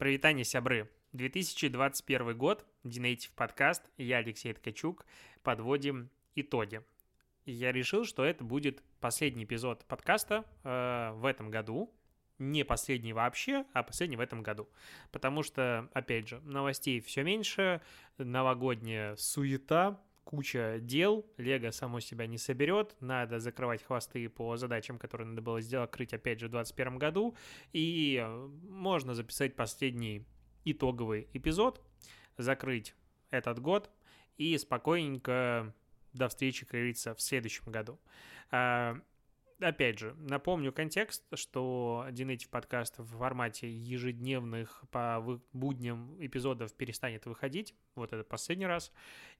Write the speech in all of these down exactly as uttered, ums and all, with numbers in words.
Привитание, сябры. две тысячи двадцать первый год, Динейтив подкаст, я Алексей Ткачук, подводим итоги. Я решил, что это будет последний эпизод подкаста э, в этом году, не последний вообще, а последний в этом году, потому что, опять же, новостей все меньше, новогодняя суета, куча дел, Лего само себя не соберет, надо закрывать хвосты по задачам, которые надо было сделать, крыть опять же в двадцать первом году, и можно записать последний итоговый эпизод, закрыть этот год и спокойненько до встречи, как говорится, в следующем году. Опять же, напомню контекст, что Динейтив подкаст в формате ежедневных по будням эпизодов перестанет выходить, вот это последний раз,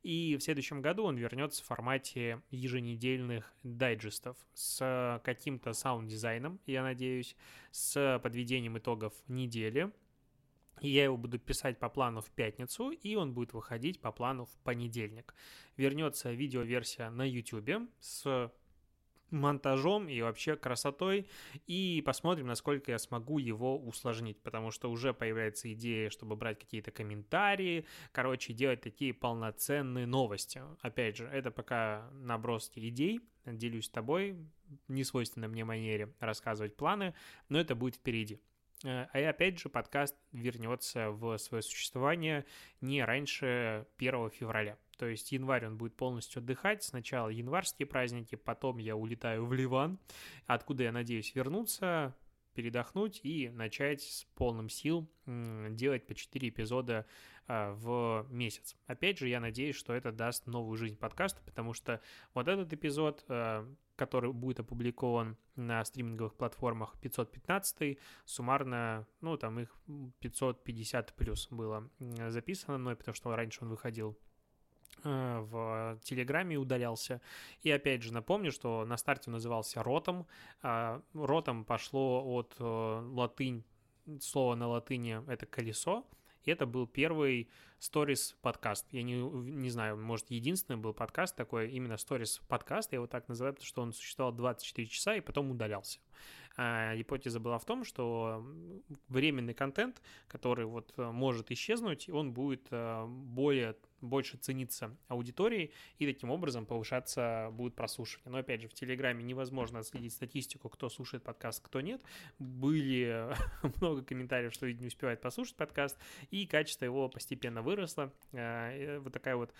и в следующем году он вернется в формате еженедельных дайджестов с каким-то саунд-дизайном, я надеюсь, с подведением итогов недели. Я его буду писать по плану в пятницу, и он будет выходить по плану в понедельник. Вернется видеоверсия на YouTube с монтажом и вообще красотой, и посмотрим, насколько я смогу его усложнить, потому что уже появляется идея, чтобы брать какие-то комментарии, короче, делать такие полноценные новости. Опять же, это пока наброски идей, делюсь с тобой, несвойственной мне манере рассказывать планы, но это будет впереди. А и опять же, подкаст вернется в свое существование не раньше первого февраля. То есть январь он будет полностью отдыхать. Сначала январские праздники, потом я улетаю в Ливан, откуда я надеюсь вернуться, передохнуть и начать с полным сил делать по четыре эпизода в месяц. Опять же, я надеюсь, что это даст новую жизнь подкасту, потому что вот этот эпизод, который будет опубликован на стриминговых платформах пятьсот пятнадцатый, суммарно, ну, там их пятьсот пятьдесят плюс было записано мной, потому что раньше он выходил в Телеграме и удалялся. И опять же напомню, что на старте он назывался «Ротом». «Ротом» пошло от латынь, слово на латыни — это «колесо». И это был первый сторис-подкаст. Я не, не знаю, может, единственный был подкаст такой, именно сторис-подкаст, я его так называю, потому что он существовал двадцать четыре часа и потом удалялся. А гипотеза была в том, что временный контент, который вот может исчезнуть, он будет более, больше цениться аудиторией, и таким образом повышаться будут прослушивания. Но опять же, в Телеграме невозможно отследить статистику, кто слушает подкаст, кто нет. Были много комментариев, что люди не успевают послушать подкаст, и качество его постепенно выросло. Вот такая вот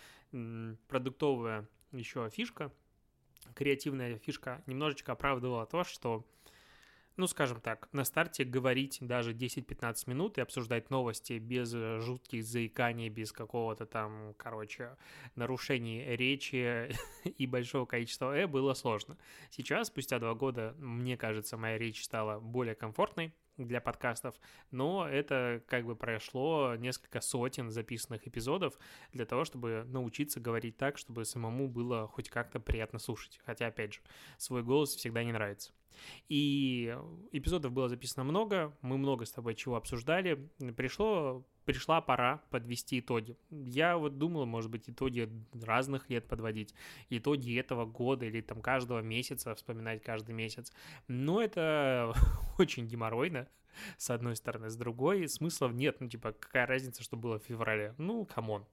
продуктовая еще фишка, креативная фишка немножечко оправдывала то, что, ну, скажем так, на старте говорить даже десять-пятнадцать минут и обсуждать новости без жутких заиканий, без какого-то там, короче, нарушений речи и большого количества «э» было сложно. Сейчас, спустя два года, мне кажется, моя речь стала более комфортной для подкастов, но это как бы прошло несколько сотен записанных эпизодов для того, чтобы научиться говорить так, чтобы самому было хоть как-то приятно слушать, хотя, опять же, свой голос всегда не нравится. И эпизодов было записано много, мы много с тобой чего обсуждали, пришло... Пришла пора подвести итоги. Я вот думал, может быть, итоги разных лет подводить, итоги этого года или там каждого месяца, вспоминать каждый месяц. Но это очень геморройно, с одной стороны. С другой, смыслов нет. Ну, типа, какая разница, что было в феврале? Ну, камон.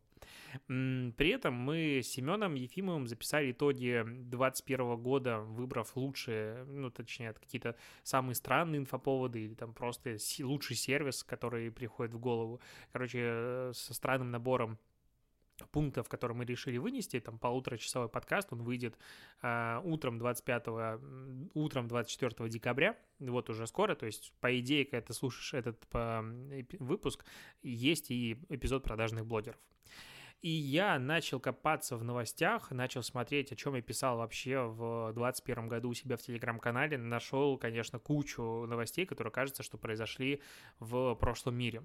При этом мы с Семеном Ефимовым записали итоги двадцать первого года, выбрав лучшие, ну, точнее, какие-то самые странные инфоповоды или там просто лучший сервис, который приходит в голову. Короче, со странным набором пунктов, которые мы решили вынести, там полуторачасовой подкаст, он выйдет э, утром двадцать пятого, утром двадцать четвёртого декабря, вот уже скоро, то есть, по идее, когда ты слушаешь этот э, выпуск, есть и эпизод продажных блогеров. И я начал копаться в новостях, начал смотреть, о чем я писал вообще в двадцать первом году у себя в Телеграм-канале. Нашел, конечно, кучу новостей, которые, кажется, что произошли в прошлом мире.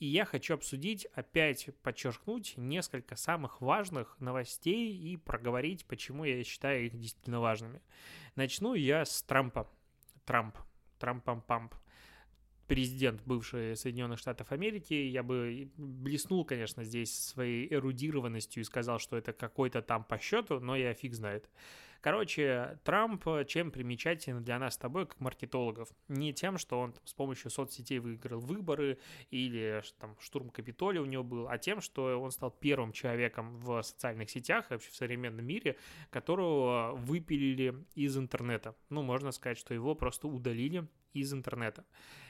И я хочу обсудить, опять подчеркнуть, несколько самых важных новостей и проговорить, почему я считаю их действительно важными. Начну я с Трампа. Трамп. Трамп-пам-памп. Президент бывший Соединенных Штатов Америки, я бы блеснул, конечно, здесь своей эрудированностью и сказал, что это какой-то там по счету, но я фиг знает. Короче, Трамп чем примечателен для нас с тобой, как маркетологов? Не тем, что он там, с помощью соцсетей выиграл выборы или там, штурм Капитолия у него был, а тем, что он стал первым человеком в социальных сетях и вообще в современном мире, которого выпилили из интернета. Ну, можно сказать, что его просто удалили из интернета.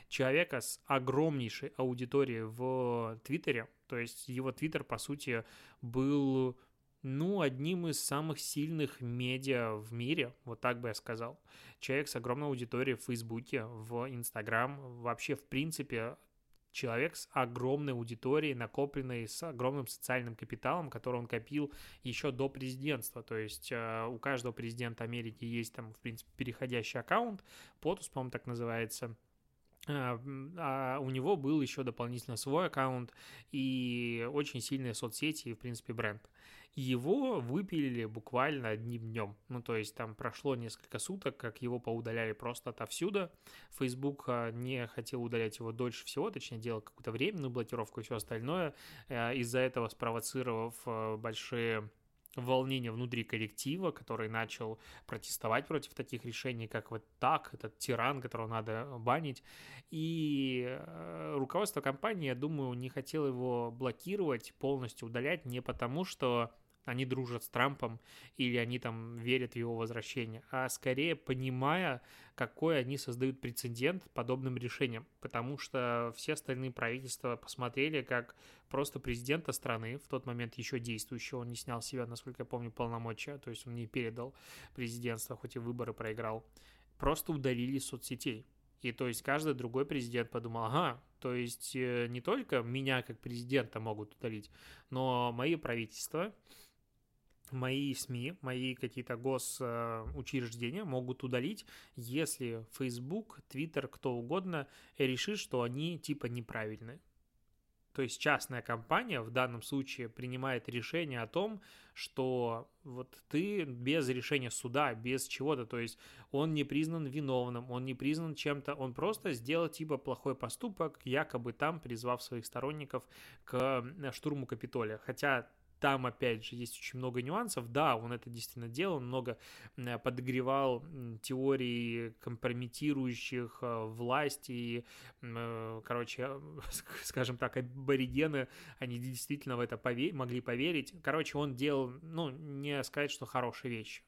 Человека с огромнейшей аудиторией в Твиттере, то есть его Твиттер, по сути, был... Ну, одним из самых сильных медиа в мире, вот так бы я сказал. Человек с огромной аудиторией в Фейсбуке, в Инстаграм, вообще, в принципе, человек с огромной аудиторией, накопленной с огромным социальным капиталом, который он копил еще до президентства. То есть у каждого президента Америки есть там, в принципе, переходящий аккаунт, потус, по-моему, так называется. А у него был еще дополнительно свой аккаунт и очень сильные соцсети и, в принципе, бренд. Его выпилили буквально одним днем. Ну, то есть там прошло несколько суток, как его поудаляли просто отовсюду. Facebook не хотел удалять его дольше всего, точнее, делал какую-то временную блокировку и все остальное, из-за этого спровоцировав большие... волнение внутри коллектива, который начал протестовать против таких решений, как вот так, этот тиран, которого надо банить. И руководство компании, я думаю, не хотело его блокировать, полностью удалять, не потому, что они дружат с Трампом или они там верят в его возвращение, а скорее понимая, какой они создают прецедент подобным решениям, потому что все остальные правительства посмотрели, как просто президента страны, в тот момент еще действующего, он не снял с себя, насколько я помню, полномочия, то есть он не передал президентство, хоть и выборы проиграл, просто удалили из соцсетей. И то есть каждый другой президент подумал, ага, то есть не только меня как президента могут удалить, но мои правительства, мои СМИ, мои какие-то госучреждения могут удалить, если Facebook, Twitter, кто угодно решит, что они типа неправильные. То есть частная компания в данном случае принимает решение о том, что вот ты без решения суда, без чего-то, то есть он не признан виновным, он не признан чем-то, он просто сделал типа плохой поступок, якобы там призвав своих сторонников к штурму Капитолия, хотя... Там, опять же, есть очень много нюансов. Да, он это действительно делал, много подогревал теории компрометирующих власть и, короче, скажем так, аборигены, они действительно в это пове- могли поверить. Короче, он делал, ну, не сказать, что хорошие вещи.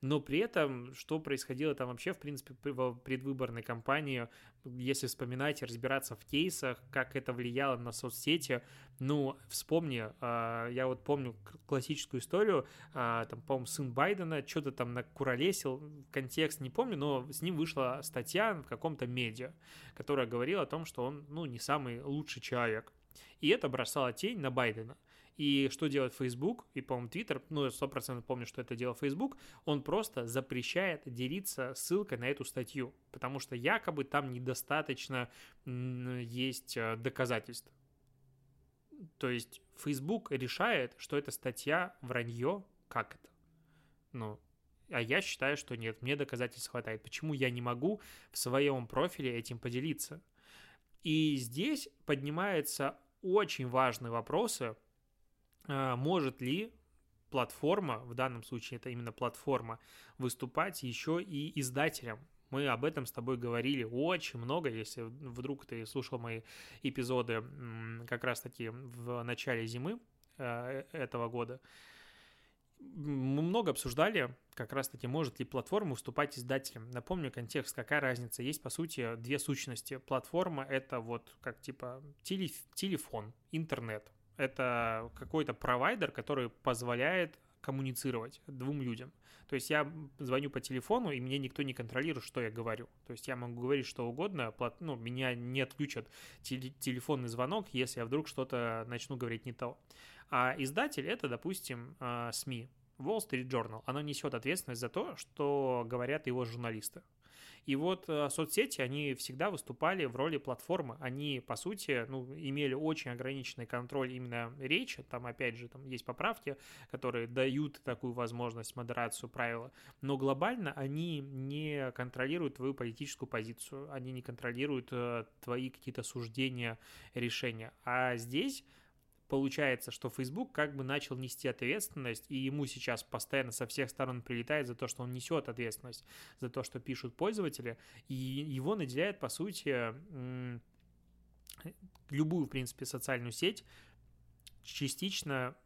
Но при этом, что происходило там вообще, в принципе, в предвыборной кампании, если вспоминать и разбираться в кейсах, как это влияло на соцсети, ну, вспомни, я вот помню классическую историю, там, по-моему, сын Байдена что-то там накуролесил, контекст не помню, но с ним вышла статья в каком-то медиа, которая говорила о том, что он, ну, не самый лучший человек. И это бросало тень на Байдена. И что делает Facebook, и, по-моему, Twitter, ну, я сто процентов помню, что это делал Facebook, он просто запрещает делиться ссылкой на эту статью, потому что якобы там недостаточно есть доказательств. То есть Facebook решает, что эта статья вранье, как это? Ну, а я считаю, что нет, мне доказательств хватает. Почему я не могу в своем профиле этим поделиться? И здесь поднимаются очень важные вопросы. Может ли платформа, в данном случае это именно платформа, выступать еще и издателем? Мы об этом с тобой говорили очень много, если вдруг ты слушал мои эпизоды как раз-таки в начале зимы этого года. Мы много обсуждали, как раз-таки, может ли платформа уступать издателям. Напомню контекст, какая разница. Есть, по сути, две сущности. Платформа – это вот как типа телеф- телефон, интернет. Это какой-то провайдер, который позволяет коммуницировать двум людям. То есть я звоню по телефону, и мне никто не контролирует, что я говорю. То есть я могу говорить что угодно, ну, меня не отключат тел- телефонный звонок, если я вдруг что-то начну говорить не то. А издатель – это, допустим, СМИ. Wall Street Journal. Оно несет ответственность за то, что говорят его журналисты. И вот соцсети, они всегда выступали в роли платформы. Они, по сути, ну, имели очень ограниченный контроль именно речи. Там, опять же, там есть поправки, которые дают такую возможность, модерацию, правила. Но глобально они не контролируют твою политическую позицию. Они не контролируют твои какие-то суждения, решения. А здесь... получается, что Facebook как бы начал нести ответственность, и ему сейчас постоянно со всех сторон прилетает за то, что он несет ответственность, за то, что пишут пользователи, и его наделяет, по сути, любую, в принципе, социальную сеть частично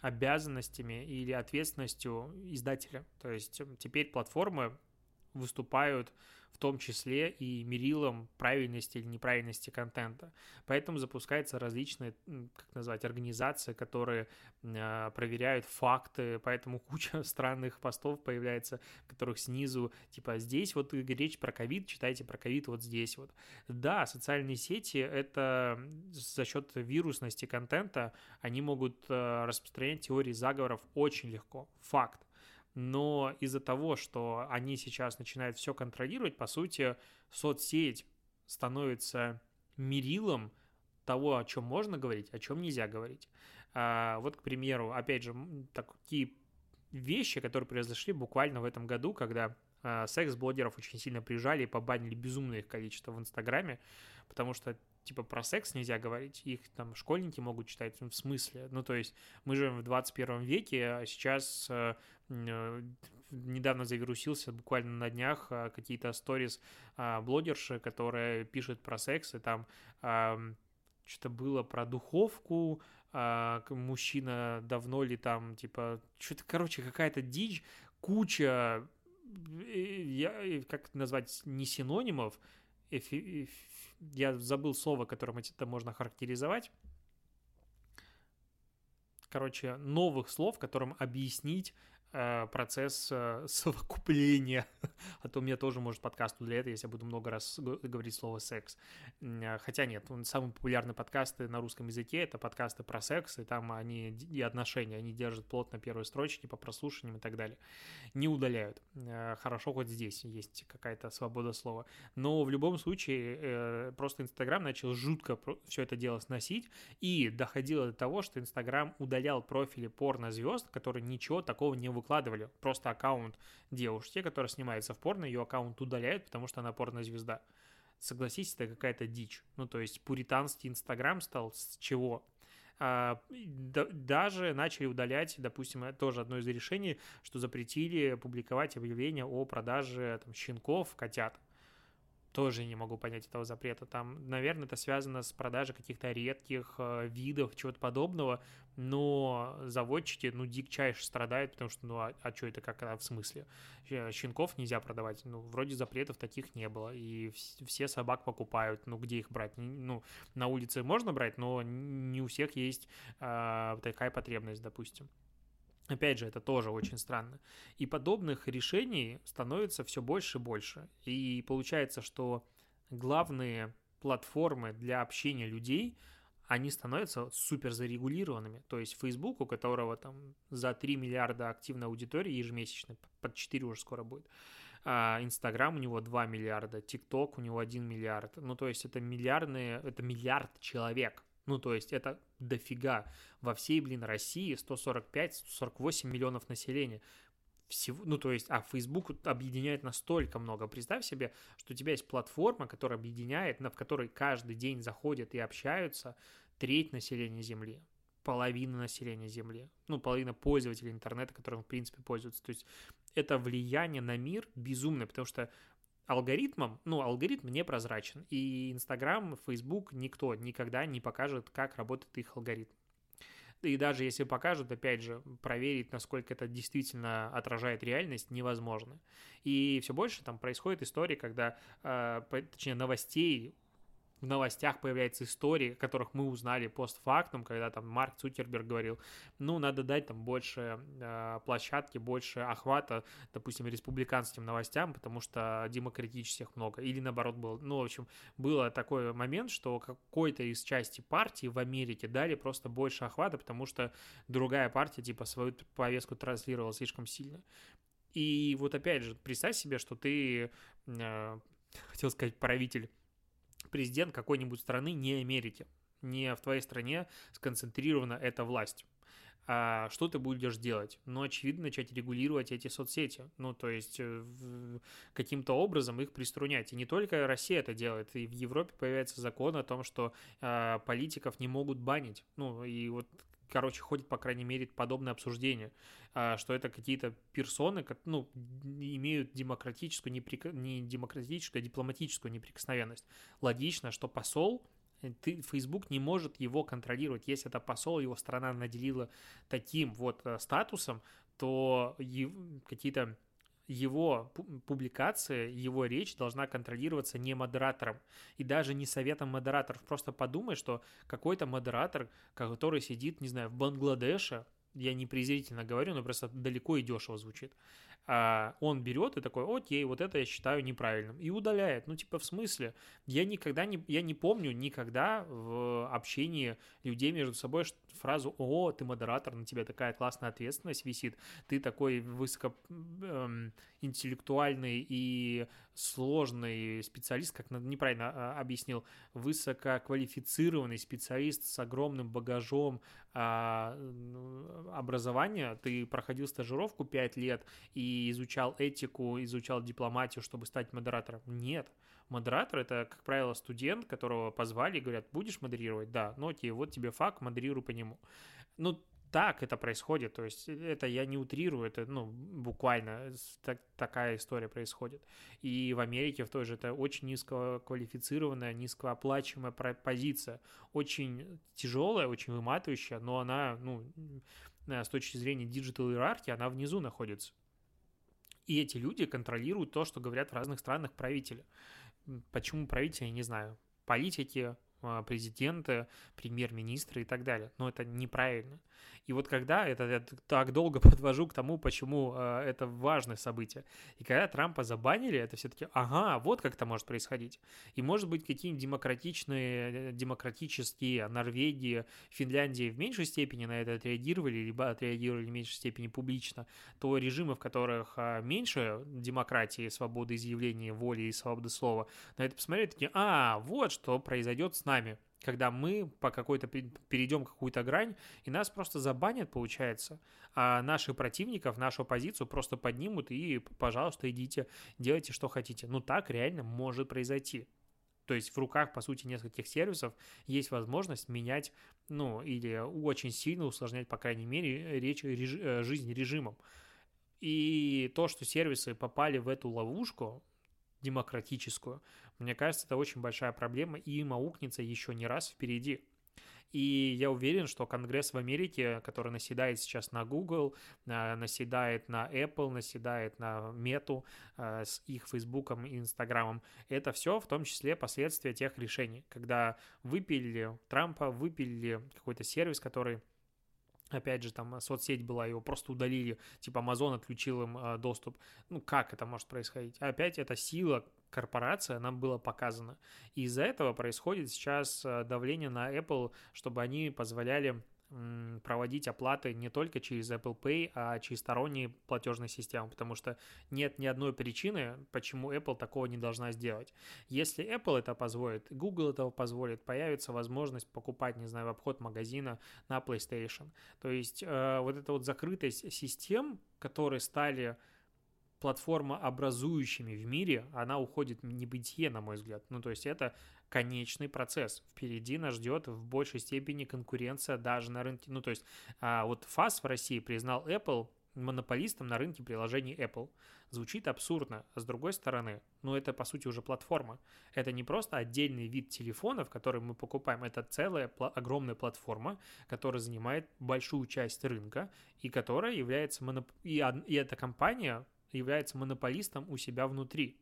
обязанностями или ответственностью издателя. То есть теперь платформы выступают в том числе и мерилом правильности или неправильности контента. Поэтому запускаются различные, как назвать, организации, которые э, проверяют факты, поэтому куча странных постов появляется, в которых снизу, типа, здесь вот речь про ковид, читайте про ковид вот здесь вот. Да, социальные сети — это за счет вирусности контента они могут э, распространять теории заговоров очень легко, факт. Но из-за того, что они сейчас начинают все контролировать, по сути, соцсеть становится мерилом того, о чем можно говорить, о чем нельзя говорить. А, вот, к примеру, опять же, такие вещи, которые произошли буквально в этом году, когда а, секс-блогеров очень сильно прижали и побанили безумное их количество в Инстаграме, потому что типа про секс нельзя говорить, их там школьники могут читать, в смысле. Ну, то есть мы живем в двадцать первом веке, а сейчас э, недавно завирусился буквально на днях э, какие-то сторис э, блогерши, которые пишут про секс, и там э, что-то было про духовку, э, мужчина давно ли там, типа, что-то, короче, какая-то дичь, куча, э, я, как это назвать, не синонимов, Эфи... я забыл слово, которым это можно характеризовать. Короче, новых слов, которым объяснить э, процесс э, совокупления. А то у меня тоже может подкаст для этого, если я буду много раз говорить слово «секс». Хотя нет, самые популярные подкасты на русском языке — это подкасты про секс, и там они и отношения, они держат плотно первые строчки по прослушиваниям и так далее. Не удаляют. Хорошо, хоть здесь есть какая-то свобода слова. Но в любом случае просто Инстаграм начал жутко все это дело сносить, и доходило до того, что Инстаграм удалял профили порнозвезд, которые ничего такого не выкладывали. Просто аккаунт девушки, которая снимается в порно, ее аккаунт удаляют, потому что она порнозвезда. Согласитесь, это какая-то дичь. Ну, то есть пуританский Инстаграм стал с чего? А, да, даже начали удалять, допустим, это тоже одно из решений, что запретили публиковать объявления о продаже там щенков, котят. Тоже не могу понять этого запрета. Там, наверное, это связано с продажей каких-то редких э, видов, чего-то подобного, но заводчики, ну, дикчайше страдают, потому что, ну, а, а что это, как, а, в смысле? Щенков нельзя продавать. Ну, вроде запретов таких не было, и в- все собак покупают. Ну, где их брать? Ну, на улице можно брать, но не у всех есть э, такая потребность, допустим. Опять же, это тоже очень странно. И подобных решений становится все больше и больше. И получается, что главные платформы для общения людей, они становятся супер зарегулированными. То есть Facebook, у которого там за три миллиарда активной аудитории ежемесячно, под четыре уже скоро будет, Инстаграм у него два миллиарда, TikTok у него один миллиард. Ну, то есть это миллиардные, это миллиард человек. Ну, то есть это дофига. Во всей, блин, России сто сорок пять - сто сорок восемь миллионов населения. Всего, ну, то есть, а Facebook объединяет настолько много. Представь себе, что у тебя есть платформа, которая объединяет, в которой каждый день заходят и общаются треть населения Земли, половина населения Земли, ну, половина пользователей интернета, которым, в принципе, пользуются. То есть это влияние на мир безумное, потому что алгоритмом, ну, алгоритм непрозрачен, и Инстаграм, Фейсбук, никто никогда не покажет, как работает их алгоритм. И даже если покажут, опять же, проверить, насколько это действительно отражает реальность, невозможно. И все больше там происходит истории, когда, э, точнее, новостей, в новостях появляются истории, о которых мы узнали постфактум, когда там Марк Цукерберг говорил, ну, надо дать там больше э, площадки, больше охвата, допустим, республиканским новостям, потому что демократических много. Или наоборот было. Ну, в общем, был такой момент, что какой-то из части партии в Америке дали просто больше охвата, потому что другая партия, типа, свою повестку транслировала слишком сильно. И вот опять же, представь себе, что ты, э, хотел сказать, правитель, президент какой-нибудь страны не Америки, не в твоей стране сконцентрирована эта власть. а что ты будешь делать? Ну, очевидно, начать регулировать эти соцсети. Ну, то есть каким-то образом их приструнять. И не только Россия это делает. И в Европе появляется закон о том, что э, политиков не могут банить. Ну, и вот, короче, ходит, по крайней мере, подобное обсуждение, э, что это какие-то персоны, как, ну, имеют демократическую, неприк... не демократическую, а дипломатическую неприкосновенность. Логично, что посол... Ты, Facebook не может его контролировать. Если это посол, его страна наделила таким вот статусом, то какие-то его публикации, его речь должна контролироваться не модератором и даже не советом модераторов. Просто подумай, что какой-то модератор, который сидит, не знаю, в Бангладеше, я не презрительно говорю, но просто далеко и дешево звучит. А он берет и такой: окей, вот это я считаю неправильным. И удаляет. Ну, типа, в смысле? Я никогда не, я не помню никогда в общении людей между собой фразу: о, ты модератор, на тебя такая классная ответственность висит. Ты такой высокоинтеллектуальный и сложный специалист, как неправильно объяснил, высококвалифицированный специалист с огромным багажом образования, ты проходил стажировку пять лет и изучал этику, изучал дипломатию, чтобы стать модератором. Нет. Модератор — это, как правило, студент, которого позвали и говорят: будешь модерировать? Да. Ну окей, вот тебе фак, модерируй по нему. Ну, так это происходит. То есть это я не утрирую, это, ну, буквально так, такая история происходит. И в Америке в той же это очень низкоквалифицированная, низкооплачиваемая позиция. Очень тяжелая, очень выматывающая, но она, ну, с точки зрения диджитал-иерархии, она внизу находится. И эти люди контролируют то, что говорят в разных странах правители. Почему правители, я не знаю. Политики, президенты, премьер-министры и так далее. Но это неправильно. И вот когда, это я так долго подвожу к тому, почему это важное событие, и когда Трампа забанили, это все-таки, ага, вот как это может происходить. И, может быть, какие-нибудь демократичные, демократические Норвегии, Финляндии в меньшей степени на это отреагировали, либо отреагировали в меньшей степени публично, то режимы, в которых меньше демократии, свободы изъявления воли и свободы слова, на это посмотрели, такие: а, вот что произойдет с нами. нами, когда мы по какой-то перейдем какую-то грань, и нас просто забанят, получается, а наших противников, нашу оппозицию просто поднимут и, пожалуйста, идите, делайте, что хотите. Ну, так реально может произойти. То есть в руках, по сути, нескольких сервисов есть возможность менять, ну, или очень сильно усложнять, по крайней мере, речь, реж, жизнь режимом. И то, что сервисы попали в эту ловушку демократическую, мне кажется, это очень большая проблема, и им аукнется еще не раз впереди. И я уверен, что Конгресс в Америке, который наседает сейчас на Google, наседает на Apple, наседает на Мету с их Фейсбуком и Инстаграмом, это все в том числе последствия тех решений, когда выпилили Трампа, выпилили какой-то сервис, который... Опять же, там соцсеть была, его просто удалили, типа Amazon отключил им э, доступ. Ну, как это может происходить? Опять эта сила корпорации, нам была показана. И из-за этого происходит сейчас давление на Apple, чтобы они позволяли м, проводить оплаты не только через Apple Pay, а через сторонние платежные системы, потому что нет ни одной причины, почему Apple такого не должна сделать. Если Apple это позволит, Google этого позволит, появится возможность покупать, не знаю, в обход магазина на PlayStation. То есть э, вот эта вот закрытость систем, которые стали... платформа образующими в мире, она уходит в небытие, на мой взгляд. Ну, то есть это конечный процесс. Впереди нас ждет в большей степени конкуренция даже на рынке. Ну, то есть вот ФАС в России признал Apple монополистом на рынке приложений Apple. Звучит абсурдно. С другой стороны, ну, это, по сути, уже платформа. Это не просто отдельный вид телефонов, который мы покупаем. Это целая пла- огромная платформа, которая занимает большую часть рынка и которая является... Моноп... И, и эта компания... является монополистом у себя внутри.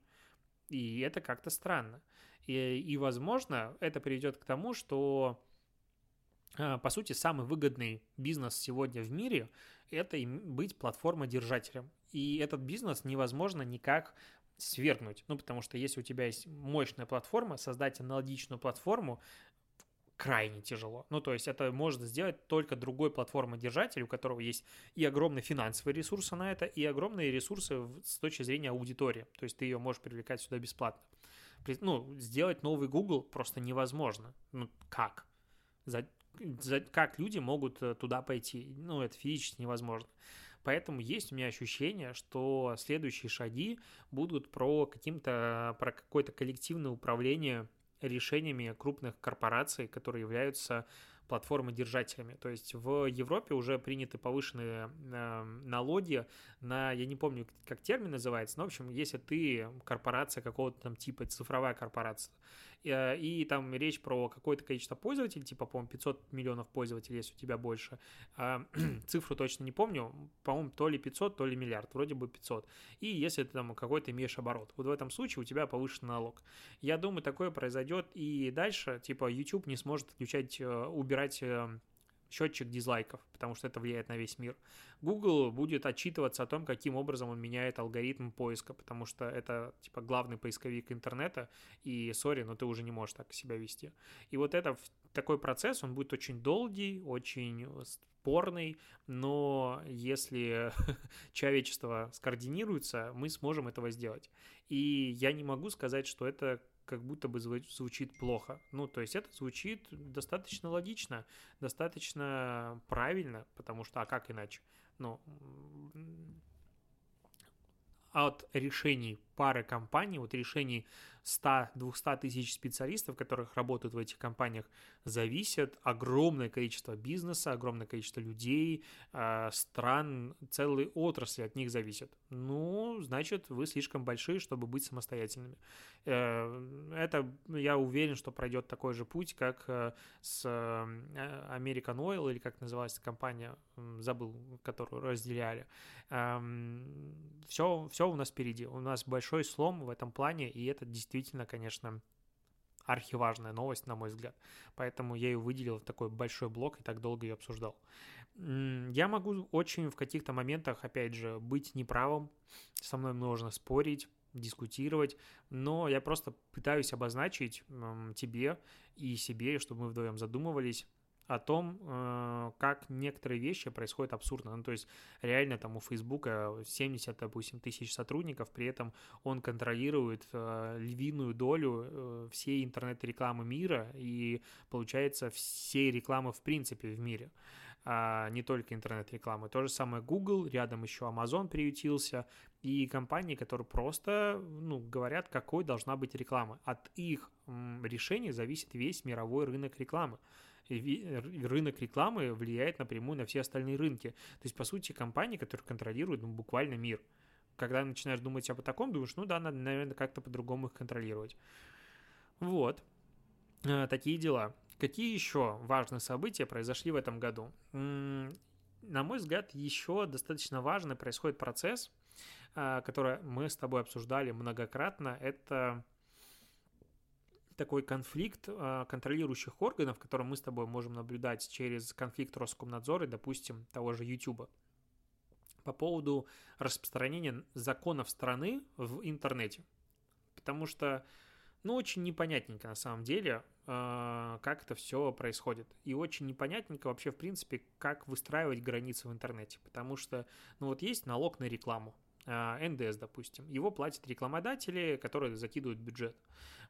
И это как-то странно. И, и, возможно, это приведет к тому, что, по сути, самый выгодный бизнес сегодня в мире – это быть платформодержателем. И этот бизнес невозможно никак свергнуть. Ну, потому что если у тебя есть мощная платформа, создать аналогичную платформу крайне тяжело. Ну, то есть это может сделать только другой платформодержатель, у которого есть и огромные финансовые ресурсы на это, и огромные ресурсы с точки зрения аудитории. То есть ты ее можешь привлекать сюда бесплатно. Ну, сделать новый Google просто невозможно. Ну, как? За... как люди могут туда пойти. Ну, это физически невозможно. Поэтому есть у меня ощущение, что следующие шаги будут про, каким-то, про какое-то коллективное управление решениями крупных корпораций, которые являются платформодержателями. То есть в Европе уже приняты повышенные э, налоги на, я не помню, как термин называется, но, в общем, если ты корпорация какого-то там типа, цифровая корпорация, э, и там речь про какое-то количество пользователей, типа, по-моему, пятьсот миллионов пользователей, если у тебя больше, э, цифру точно не помню, по-моему, то ли пятьсот, то ли миллиард, вроде бы пятьсот, и если ты там какой-то имеешь оборот, вот в этом случае у тебя повышен налог. Я думаю, такое произойдет и дальше, типа, YouTube не сможет отключать, э, убирать счетчик дизлайков, потому что это влияет на весь мир. Google будет отчитываться о том, каким образом он меняет алгоритм поиска, потому что это, типа, главный поисковик интернета, и, сори, но ты уже не можешь так себя вести. И вот это, такой процесс, он будет очень долгий, очень спорный, но если человечество скоординируется, мы сможем этого сделать. И я не могу сказать, что это как будто бы звучит плохо. Ну, то есть это звучит достаточно логично, достаточно правильно, потому что, а как иначе? Ну, от решений пары компаний, от решений сто-двести тысяч специалистов, которых работают в этих компаниях, зависит огромное количество бизнеса, огромное количество людей, стран, целые отрасли от них зависят. Ну, значит, вы слишком большие, чтобы быть самостоятельными. Это, я уверен, что пройдет такой же путь, как с American Oil, или как называлась компания, забыл, которую разделяли. Все, все у нас впереди. У нас большой слом в этом плане, и это действительно, конечно, архиважная новость, на мой взгляд. Поэтому я ее выделил в такой большой блок и так долго ее обсуждал. Я могу очень в каких-то моментах, опять же, быть неправым, со мной нужно спорить, дискутировать, но я просто пытаюсь обозначить тебе и себе, чтобы мы вдвоем задумывались о том, как некоторые вещи происходят абсурдно. Ну, то есть реально там у Фейсбука семьдесят, допустим, тысяч сотрудников, при этом он контролирует львиную долю всей интернет-рекламы мира и, получается, всей рекламы в принципе в мире, а не только интернет-рекламы. То же самое Google, рядом еще Amazon приютился, и компании, которые просто, ну, говорят, какой должна быть реклама. От их решений зависит весь мировой рынок рекламы. Рынок рекламы влияет напрямую на все остальные рынки. То есть, по сути, компании, которые контролируют, ну, буквально мир. Когда начинаешь думать об таком, думаешь, ну да, надо, наверное, как-то по-другому их контролировать. Вот. Такие дела. Какие еще важные события произошли в этом году? На мой взгляд, еще достаточно важный происходит процесс, который мы с тобой обсуждали многократно. Это такой конфликт контролирующих органов, который мы с тобой можем наблюдать через конфликт Роскомнадзора и, допустим, того же YouTube, по поводу распространения законов страны в интернете. Потому что, ну, очень непонятненько на самом деле, как это все происходит. И очень непонятненько вообще, в принципе, как выстраивать границы в интернете. Потому что, ну, вот есть налог на рекламу. эн дэ эс, допустим, его платят рекламодатели, которые закидывают бюджет.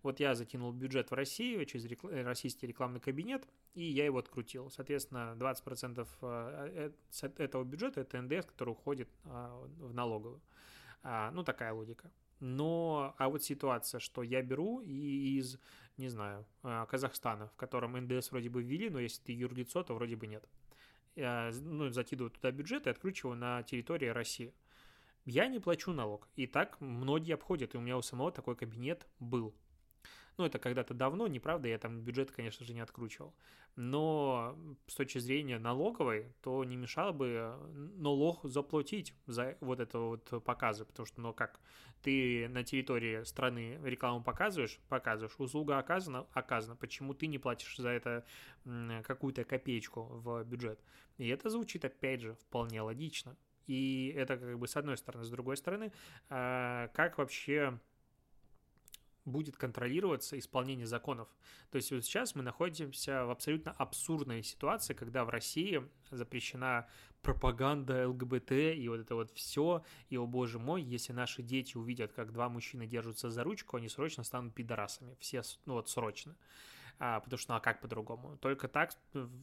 Вот я закинул бюджет в Россию через рекл... российский рекламный кабинет, и я его открутил. Соответственно, двадцать процентов этого бюджета – это эн дэ эс, который уходит в налоговую. Ну, такая логика. Но, а вот ситуация, что я беру и из, не знаю, Казахстана, в котором эн дэ эс вроде бы ввели, но если ты юрлицо, то вроде бы нет. Я, ну, закидываю туда бюджет и откручиваю на территории России. Я не плачу налог, и так многие обходят, и у меня у самого такой кабинет был. Ну, это когда-то давно, неправда, я там бюджет, конечно же, не откручивал. Но с точки зрения налоговой, то не мешало бы налог заплатить за вот это вот показы, потому что, ну, как ты на территории страны рекламу показываешь, показываешь, услуга оказана, оказана, почему ты не платишь за это какую-то копеечку в бюджет? И это звучит, опять же, вполне логично. И это как бы с одной стороны. С другой стороны, как вообще будет контролироваться исполнение законов? То есть вот сейчас мы находимся в абсолютно абсурдной ситуации, когда в России запрещена пропаганда эл гэ бэ тэ и вот это вот все. И, о боже мой, если наши дети увидят, как два мужчины держатся за ручку, они срочно станут пидорасами. Все, ну вот срочно. а, потому что ну а как по-другому? Только так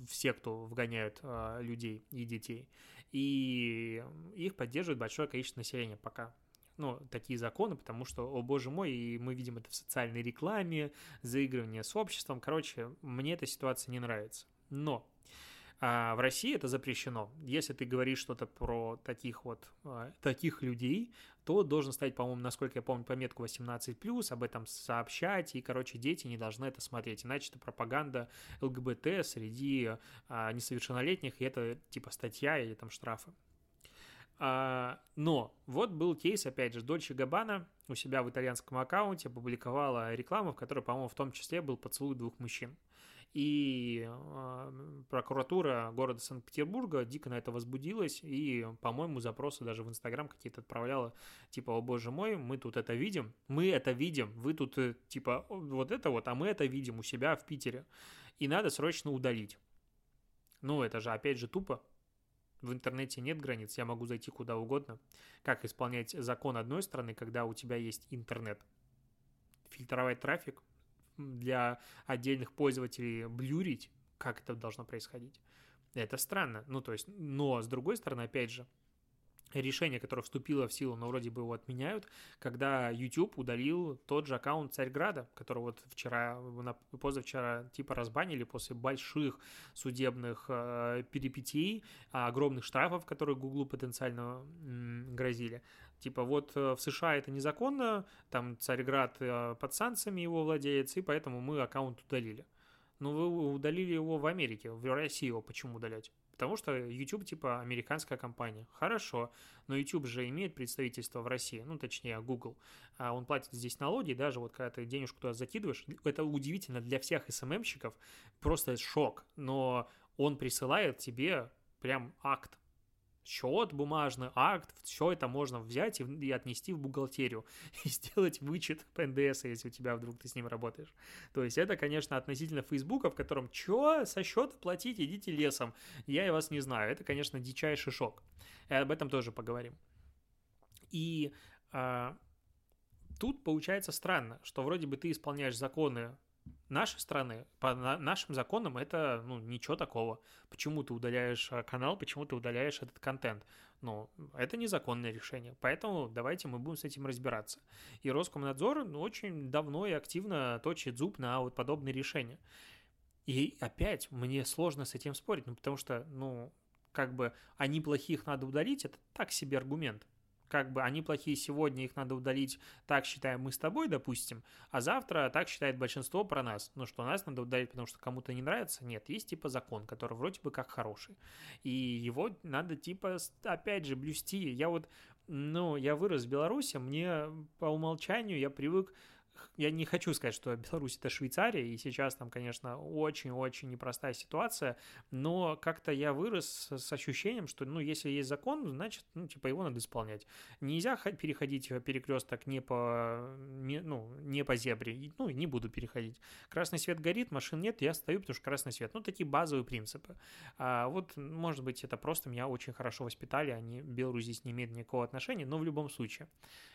все, кто вгоняют а, людей и детей. И их поддерживает большое количество населения пока. Ну, такие законы, потому что, о боже мой, и мы видим это в социальной рекламе, заигрывание с обществом. Короче, мне эта ситуация не нравится. Но а, в России это запрещено. Если ты говоришь что-то про таких вот, а, таких людей, то должен ставить, по-моему, насколько я помню, пометку восемнадцать плюс, об этом сообщать, и, короче, дети не должны это смотреть. Иначе это пропаганда ЛГБТ среди а, несовершеннолетних, и это типа статья или там штрафы. Но вот был кейс, опять же, Дольче Габбана у себя в итальянском аккаунте опубликовала рекламу, в которой, по-моему, в том числе был поцелуй двух мужчин. И прокуратура города Санкт-Петербурга дико на это возбудилась и, по-моему, запросы даже в Инстаграм какие-то отправляла, типа, о боже мой, мы тут это видим, мы это видим, вы тут, типа, вот это вот, а мы это видим у себя в Питере, и надо срочно удалить. Ну, это же, опять же, тупо. В интернете нет границ, я могу зайти куда угодно. Как исполнять закон одной страны, когда у тебя есть интернет? Фильтровать трафик для отдельных пользователей, блюрить? Как это должно происходить? Это странно. Ну, то есть, но, с другой стороны, опять же, решение, которое вступило в силу, но вроде бы его отменяют, когда YouTube удалил тот же аккаунт Царьграда, который вот вчера, позавчера типа разбанили после больших судебных э, перипетий, огромных штрафов, которые Google потенциально м- грозили. Типа вот в США это незаконно, там Царьград э, под санкциями его владеется, и поэтому мы аккаунт удалили. Но вы удалили его в Америке, в России его почему удалять? Потому что YouTube, типа, американская компания. Хорошо, но YouTube же имеет представительство в России, ну, точнее, Google. Он платит здесь налоги, даже вот когда ты денежку туда закидываешь, это удивительно для всех эс эм эм-щиков, просто шок. Но он присылает тебе прям акт, счет бумажный, акт, все это можно взять и, и отнести в бухгалтерию, и сделать вычет по эн дэ эс, если у тебя вдруг ты с ним работаешь. То есть это, конечно, относительно Фейсбука, в котором «Чё? Со счета платить? Идите лесом, я и вас не знаю». Это, конечно, дичайший шок. И об этом тоже поговорим. И а, тут получается странно, что вроде бы ты исполняешь законы нашей страны, по нашим законам это, ну, ничего такого. Почему ты удаляешь канал, почему ты удаляешь этот контент? Ну, это незаконное решение, поэтому давайте мы будем с этим разбираться. И Роскомнадзор, ну, очень давно и активно точит зуб на вот подобные решения. И опять мне сложно с этим спорить, ну, потому что, ну, как бы они плохих надо удалить, это так себе аргумент. Как бы они плохие сегодня, их надо удалить, так считаем мы с тобой, допустим, а завтра так считает большинство про нас. Ну что, нас надо удалить, потому что кому-то не нравится? Нет, есть типа закон, который вроде бы как хороший, и его надо типа опять же блюсти. Я вот, ну, я вырос в Беларуси, мне по умолчанию я привык. Я не хочу сказать, что Беларусь — это Швейцария, и сейчас там, конечно, очень-очень непростая ситуация, но как-то я вырос с ощущением, что, ну, если есть закон, значит, ну, типа, его надо исполнять. Нельзя переходить перекресток не по, не, ну, не по зебре, ну, не буду переходить. Красный свет горит, машин нет, я стою, потому что красный свет. Ну, такие базовые принципы. А вот, может быть, это просто меня очень хорошо воспитали, они, Беларусь здесь не имеет никакого отношения, но в любом случае.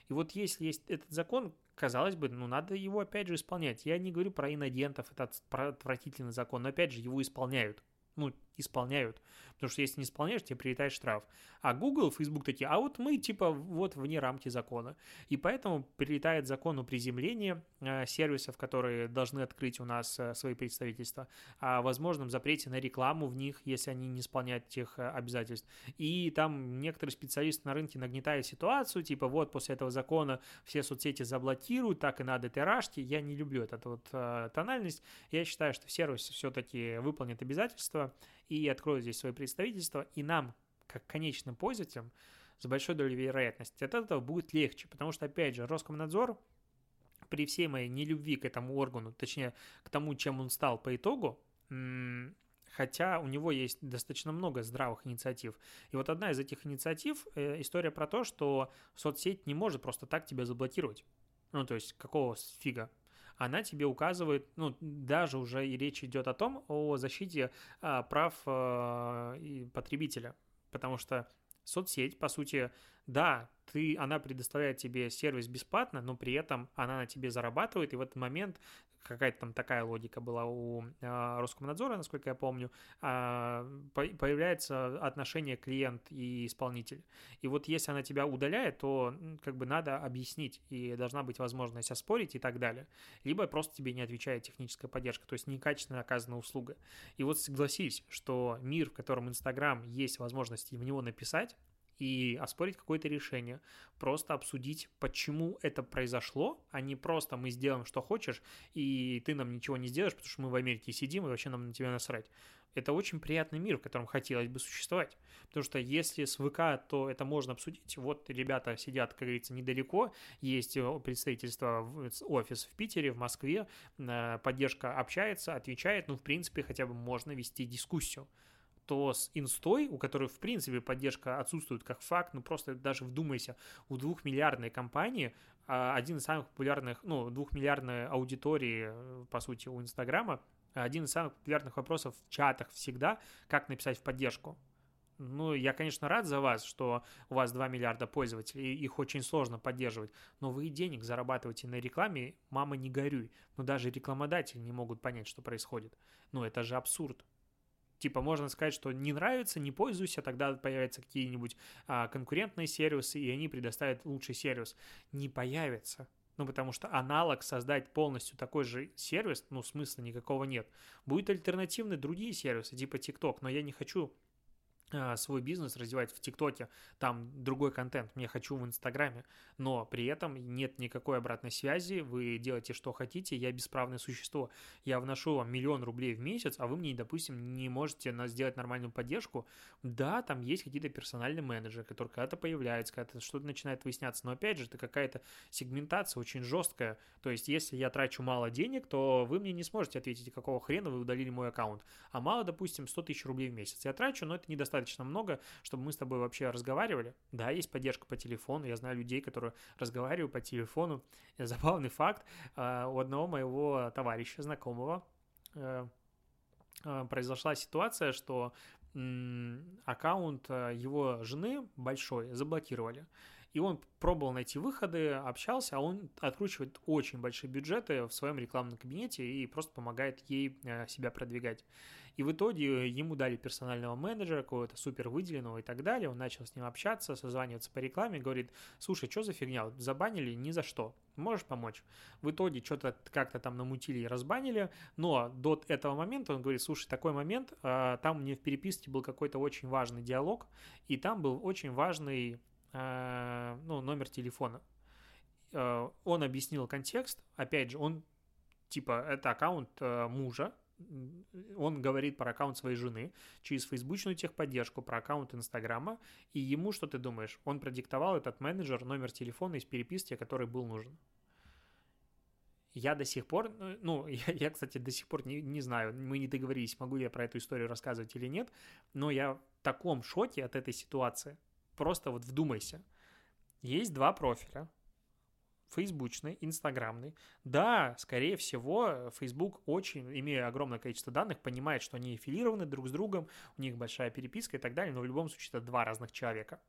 И вот если есть этот закон, казалось бы, ну, надо его, опять же, исполнять. Я не говорю про инагентов, это отвратительный закон, но, опять же, его исполняют. Ну, исполняют. Потому что если не исполняешь, тебе прилетает штраф. А Google, Facebook такие, а вот мы, типа, вот вне рамки закона. И поэтому прилетает закон о приземлении э, сервисов, которые должны открыть у нас э, свои представительства, о возможном запрете на рекламу в них, если они не исполняют тех э, обязательств. И там некоторые специалисты на рынке нагнетают ситуацию, типа, вот после этого закона все соцсети заблокируют, так и надо тиражки. Я не люблю эту вот э, тональность. Я считаю, что сервис все-таки выполнит обязательства и откроют здесь свои представительства, и нам, как конечным пользователям, с большой долей вероятности от этого будет легче, потому что, опять же, Роскомнадзор, при всей моей нелюбви к этому органу, точнее, к тому, чем он стал по итогу, м- хотя у него есть достаточно много здравых инициатив. И вот одна из этих инициатив э, – история про то, что соцсеть не может просто так тебя заблокировать. Ну, то есть, какого фига? Она тебе указывает, ну, даже уже и речь идет о том, о защите а, прав а, и потребителя, потому что соцсеть, по сути, да, ты, она предоставляет тебе сервис бесплатно, но при этом она на тебе зарабатывает, и в этот момент какая-то там такая логика была у э, Роскомнадзора, насколько я помню, э, появляется отношение клиент и исполнитель. И вот если она тебя удаляет, то как бы надо объяснить, и должна быть возможность оспорить и так далее. Либо просто тебе не отвечает техническая поддержка, то есть некачественно оказана услуга. И вот согласись, что мир, в котором Инстаграм есть возможность в него написать, и оспорить какое-то решение, просто обсудить, почему это произошло, а не просто мы сделаем, что хочешь, и ты нам ничего не сделаешь, потому что мы в Америке сидим, и вообще нам на тебя насрать. Это очень приятный мир, в котором хотелось бы существовать, потому что если с ВК, то это можно обсудить. Вот ребята сидят, как говорится, недалеко, есть представительство, офис в Питере, в Москве, поддержка общается, отвечает, ну, в принципе, хотя бы можно вести дискуссию. То с инстой, у которой, в принципе, поддержка отсутствует как факт, ну просто даже вдумайся, у двухмиллиардной компании, один из самых популярных, ну, двухмиллиардной аудитории, по сути, у Инстаграма, один из самых популярных вопросов в чатах всегда, как написать в поддержку. Ну, я, конечно, рад за вас, что у вас два миллиарда пользователей, их очень сложно поддерживать, но вы и денег зарабатываете на рекламе, мама, не горюй. Но даже рекламодатели не могут понять, что происходит. Ну, это же абсурд. Типа можно сказать, что не нравится, не пользуйся, тогда появятся какие-нибудь а, конкурентные сервисы, и они предоставят лучший сервис. Не появится. Ну, потому что аналог создать полностью такой же сервис, ну, смысла никакого нет. Будут альтернативны другие сервисы, типа TikTok, но я не хочу а, свой бизнес развивать в TikTok, там другой контент, я хочу в Инстаграме, но при этом нет никакой обратной связи, вы делаете, что хотите, я бесправное существо, я вношу вам миллион рублей в месяц, а вы мне, допустим, не можете сделать нормальную поддержку. Да, там есть какие-то персональные менеджеры, которые когда-то появляются, когда-то что-то начинает выясняться, но опять же, это какая-то сегментация очень жесткая, то есть если я трачу мало денег, то вы мне не сможете ответить, какого хрена вы удалили мой аккаунт, а мало, допустим, сто тысяч рублей в месяц я трачу, но это недостаточно много, чтобы мы с тобой вообще разговаривали. Да, есть поддержка по телефону, я знаю людей, которые разговаривают по телефону. Забавный факт, у одного моего товарища, знакомого, произошла ситуация, что аккаунт его жены большой заблокировали. И он пробовал найти выходы, общался, а он откручивает очень большие бюджеты в своем рекламном кабинете и просто помогает ей себя продвигать. И в итоге ему дали персонального менеджера, какого-то супер выделенного и так далее. Он начал с ним общаться, созваниваться по рекламе, говорит, слушай, что за фигня, забанили ни за что, можешь помочь? В итоге что-то как-то там намутили и разбанили, но до этого момента он говорит, слушай, такой момент, там мне в переписке был какой-то очень важный диалог, и там был очень важный... ну, номер телефона. Он объяснил контекст. Опять же, он, типа, это аккаунт мужа. Он говорит про аккаунт своей жены через фейсбучную техподдержку, про аккаунт Инстаграма. И ему, что ты думаешь, он продиктовал, этот менеджер, номер телефона из переписки, который был нужен. Я до сих пор, ну, я, я кстати, до сих пор не, не знаю, мы не договорились, могу ли я про эту историю рассказывать или нет, но я в таком шоке от этой ситуации. Просто вот вдумайся. Есть два профиля. Фейсбучный, инстаграмный. Да, скорее всего, Facebook очень, имея огромное количество данных, понимает, что они аффилированы друг с другом, у них большая переписка и так далее, но в любом случае это два разных человека.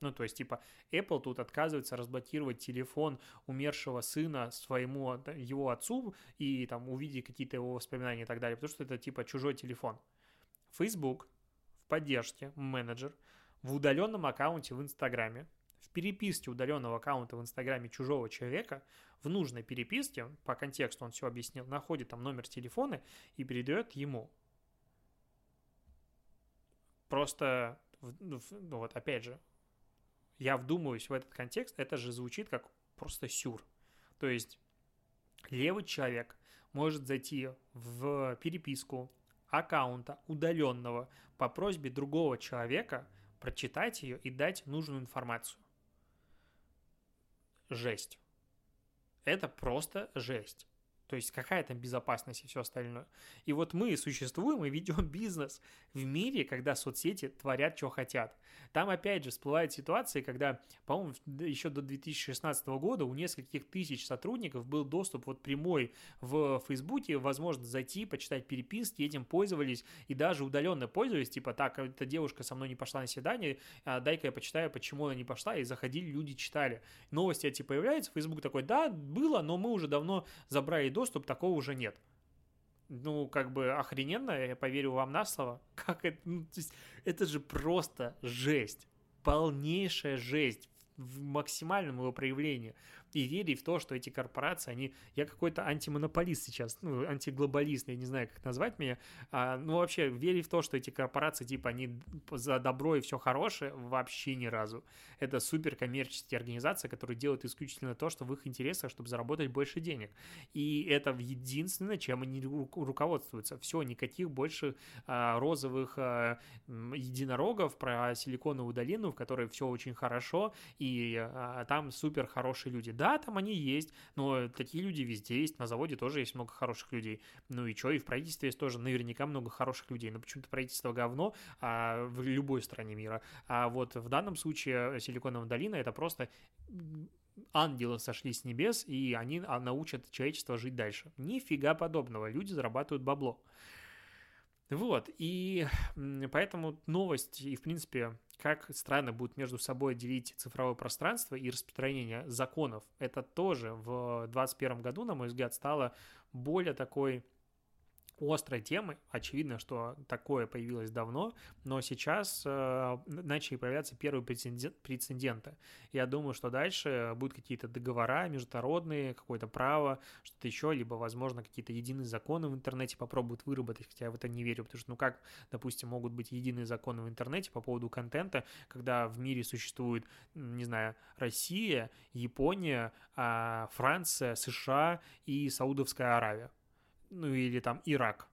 Ну, то есть, типа, Apple тут отказывается разблокировать телефон умершего сына своему, его отцу и там увидеть какие-то его воспоминания и так далее, потому что это, типа, чужой телефон. Facebook в поддержке, менеджер, в удаленном аккаунте в Инстаграме, в переписке удаленного аккаунта в Инстаграме чужого человека, в нужной переписке, по контексту он все объяснил, находит там номер телефона и передает ему. Просто, ну вот опять же, я вдумываюсь в этот контекст, это же звучит как просто сюр. То есть левый человек может зайти в переписку аккаунта удаленного по просьбе другого человека, прочитать ее и дать нужную информацию. Жесть. Это просто жесть. То есть какая там безопасность и все остальное. И вот мы существуем и ведем бизнес в мире, когда соцсети творят, что хотят. Там опять же всплывают ситуации, когда, по-моему, еще до две тысячи шестнадцатого года у нескольких тысяч сотрудников был доступ вот прямой в Фейсбуке, возможность зайти, почитать переписки, этим пользовались и даже удаленно пользовались, типа так, эта девушка со мной не пошла на свидание, дай-ка я почитаю, почему она не пошла, и заходили, люди читали. Новости эти появляются, Фейсбук такой, да, было, но мы уже давно забрали доступ, доступ, такого уже нет. Ну, как бы охрененно, я поверю вам на слово. Как это, ну, то есть, это же просто жесть. Полнейшая жесть в максимальном его проявлении. И верить в то, что эти корпорации, они... Я какой-то антимонополист сейчас, ну, антиглобалист, я не знаю, как назвать меня. А, ну, вообще, верить в то, что эти корпорации, типа, они за добро и все хорошее, вообще ни разу. Это суперкоммерческие организации, которые делают исключительно то, что в их интересах, чтобы заработать больше денег. И это единственное, чем они руководствуются. Все, никаких больше а, розовых а, единорогов про Силиконовую долину, в которой все очень хорошо, и а, там супер хорошие люди. Да, там они есть, но такие люди везде есть, на заводе тоже есть много хороших людей. Ну и что, и в правительстве есть тоже наверняка много хороших людей, но почему-то правительство говно а, в любой стране мира. А вот в данном случае Силиконовая долина — это просто ангелы сошли с небес, и они научат человечество жить дальше. Нифига подобного, люди зарабатывают бабло. Вот, и поэтому новость и, в принципе... Как страны будут между собой делить цифровое пространство и распространение законов, это тоже в двадцать первом году, на мой взгляд, стало более такой острой темой. Очевидно, что такое появилось давно, но сейчас э, начали появляться первые прецеденты. Я думаю, что дальше будут какие-то договора международные, какое-то право, что-то еще, либо, возможно, какие-то единые законы в интернете попробуют выработать, хотя я в это не верю, потому что, ну как, допустим, могут быть единые законы в интернете по поводу контента, когда в мире существует, не знаю, Россия, Япония, э, Франция, США и Саудовская Аравия. Ну или там Ирак,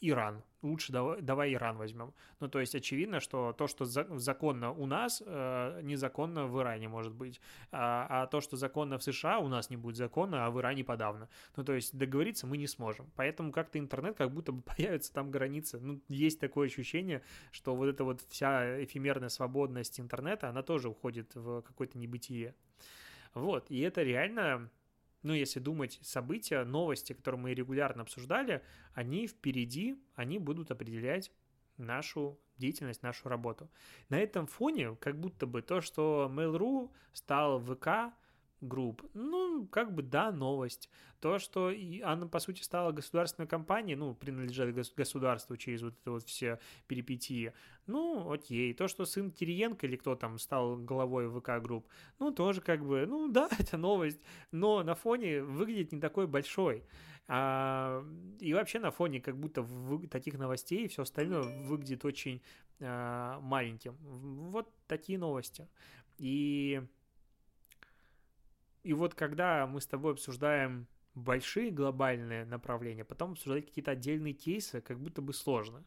Иран. Лучше давай, давай Иран возьмем. Ну то есть очевидно, что то, что законно у нас, э, незаконно в Иране может быть. А, а то, что законно в США, у нас не будет закона, а в Иране подавно. Ну то есть договориться мы не сможем. Поэтому как-то интернет как будто бы появится там границы. Ну есть такое ощущение, что вот эта вот вся эфемерная свободность интернета, она тоже уходит в какое-то небытие. Вот, и это реально... Ну, если думать, события, новости, которые мы регулярно обсуждали, они впереди, они будут определять нашу деятельность, нашу работу. На этом фоне как будто бы то, что Mail.ru стал ВК групп, ну, как бы, да, новость. То, что и она, по сути, стала государственной компанией, ну, принадлежит государству через вот это вот все перипетии, ну, окей. То, что сын Кириенко или кто там стал главой ВК групп, ну, тоже как бы, ну, да, это новость, но на фоне выглядит не такой большой. А, и вообще на фоне как будто в, таких новостей все остальное выглядит очень а, маленьким. Вот такие новости. И... И вот когда мы с тобой обсуждаем большие глобальные направления, потом обсуждать какие-то отдельные кейсы как будто бы сложно.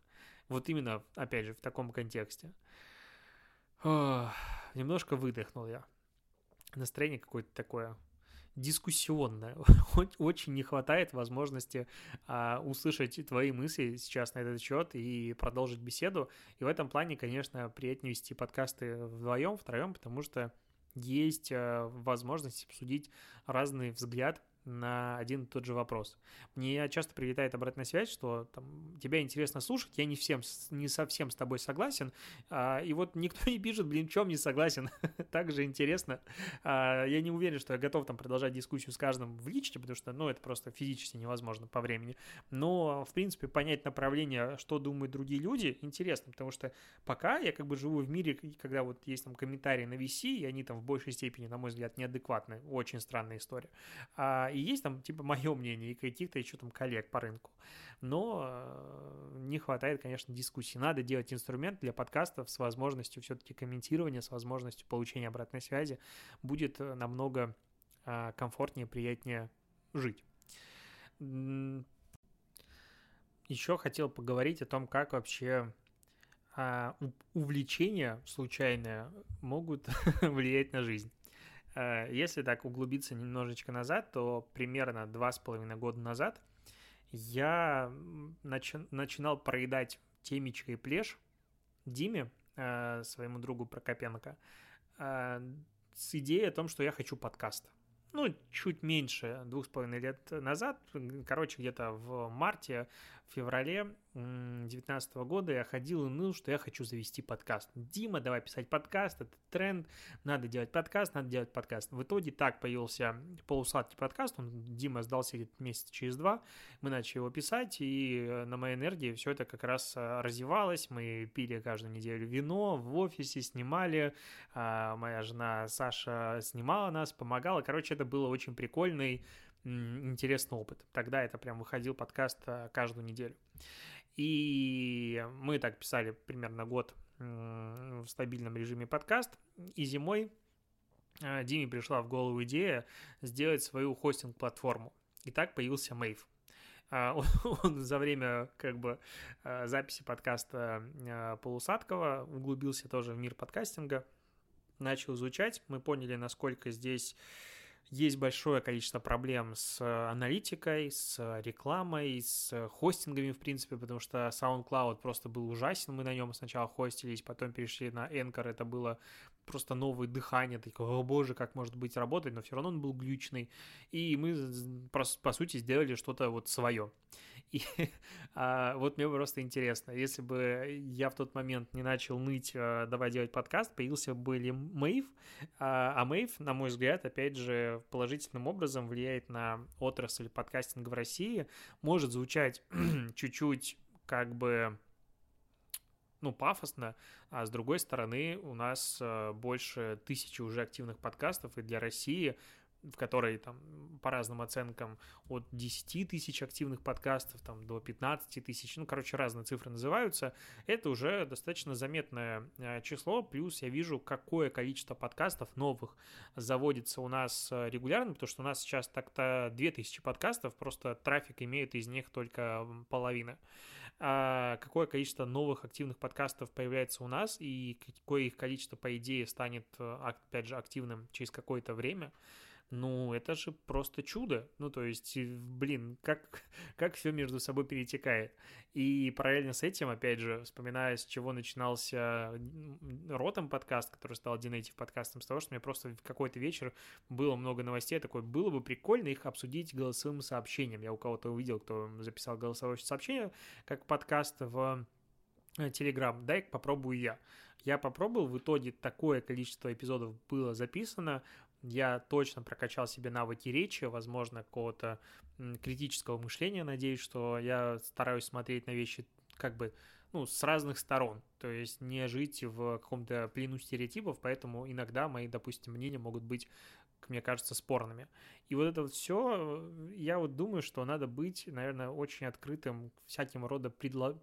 Вот именно, опять же, в таком контексте. Ох, немножко выдохнул я. Настроение какое-то такое дискуссионное. Очень не хватает возможности а, услышать твои мысли сейчас на этот счет и продолжить беседу. И в этом плане, конечно, приятнее вести подкасты вдвоем, втроем, потому что есть возможность обсудить разный взгляд на один и тот же вопрос. Мне часто прилетает обратная связь, что там, тебя интересно слушать, я не, всем, не совсем с тобой согласен, а, и вот никто не пишет, блин, в чем не согласен, так же интересно. А, я не уверен, что я готов там продолжать дискуссию с каждым в личке, потому что, ну, это просто физически невозможно по времени. Но, в принципе, понять направление, что думают другие люди, интересно, потому что пока я как бы живу в мире, когда вот есть там комментарии на ви си, и они там в большей степени, на мой взгляд, неадекватны, очень странная история. А, И есть там, типа, мое мнение и каких-то еще там коллег по рынку. Но не хватает, конечно, дискуссий. Надо делать инструмент для подкастов с возможностью все-таки комментирования, с возможностью получения обратной связи. Будет намного комфортнее, приятнее жить. Еще хотел поговорить о том, как вообще увлечения случайные могут влиять на жизнь. Если так углубиться немножечко назад, то примерно два с половиной года назад я начи- начинал проедать темечко и плешь Диме, своему другу Прокопенко, с идеей о том, что я хочу подкаст. Ну, чуть меньше двух с половиной лет назад, короче, где-то в марте, в феврале две тысячи девятнадцатого года я ходил и ныл, что я хочу завести подкаст. Дима, давай писать подкаст, это тренд, надо делать подкаст, надо делать подкаст. В итоге так появился полусладкий подкаст, он, Дима сдался где-то месяца через два, мы начали его писать, и на моей энергии все это как раз развивалось, мы пили каждую неделю вино, в офисе снимали, моя жена Саша снимала нас, помогала, короче, это было очень прикольный, интересный опыт. Тогда это прям выходил подкаст каждую неделю. И мы так писали примерно год в стабильном режиме подкаст. И зимой Диме пришла в голову идея сделать свою хостинг-платформу. И так появился Maeve. Он за время как бы записи подкаста Полусадкова углубился тоже в мир подкастинга, начал изучать. Мы поняли, насколько здесь... Есть большое количество проблем с аналитикой, с рекламой, с хостингами, в принципе, потому что SoundCloud просто был ужасен, мы на нем сначала хостились, потом перешли на Anchor, это было просто новое дыхание, такое, о боже, как может быть работать, но все равно он был глючный, и мы, по сути, сделали что-то вот свое. И а, вот мне просто интересно, если бы я в тот момент не начал ныть, давай делать подкаст, появился бы ли Maeve, а Maeve, на мой взгляд, опять же, положительным образом влияет на отрасль подкастинга в России, может звучать чуть-чуть как бы... ну, пафосно, а с другой стороны у нас больше тысячи уже активных подкастов, и для России, в которой там по разным оценкам от десяти тысяч активных подкастов там, до пятнадцати тысяч, ну, короче, разные цифры называются, это уже достаточно заметное число, плюс я вижу, какое количество подкастов новых заводится у нас регулярно, потому что у нас сейчас так-то две тысячи подкастов, просто трафик имеет из них только половина. А какое количество новых активных подкастов появляется у нас и какое их количество, по идее, станет, опять же, активным через какое-то время, ну, это же просто чудо. Ну, то есть, блин, как, как все между собой перетекает. И параллельно с этим, опять же, вспоминая, с чего начинался ротом подкаст, который стал Динейтив подкастом, с того, что мне просто в какой-то вечер было много новостей, такой, было бы прикольно их обсудить голосовым сообщением. Я у кого-то увидел, кто записал голосовое сообщение, как подкаст в Телеграм. Дай попробую я. Я попробовал, в итоге такое количество эпизодов было записано, я точно прокачал себе навыки речи, возможно, какого-то критического мышления. Надеюсь, что я стараюсь смотреть на вещи как бы, ну, с разных сторон. То есть не жить в каком-то плену стереотипов, поэтому иногда мои, допустим, мнения могут быть, как мне кажется, спорными. И вот это вот все, я вот думаю, что надо быть, наверное, очень открытым всяким рода предло...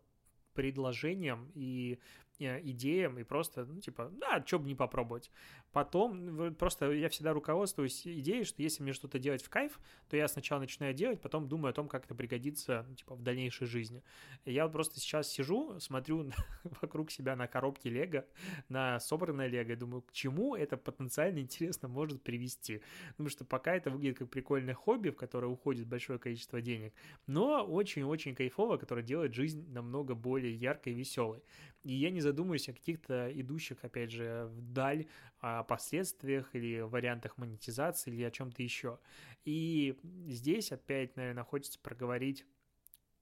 предложениям и идеям, и просто, ну, типа, да, что бы не попробовать. Потом, просто я всегда руководствуюсь идеей, что если мне что-то делать в кайф, то я сначала начинаю делать, потом думаю о том, как это пригодится, ну, типа, в дальнейшей жизни. Я вот просто сейчас сижу, смотрю вокруг себя на коробки лего, на собранное лего, и думаю, к чему это потенциально интересно может привести. Потому что пока это выглядит как прикольное хобби, в которое уходит большое количество денег, но очень-очень кайфово, которое делает жизнь намного более яркой и веселой. И я не задумаюсь о каких-то идущих, опять же, вдаль о последствиях или вариантах монетизации или о чем-то еще. И здесь опять, наверное, хочется проговорить,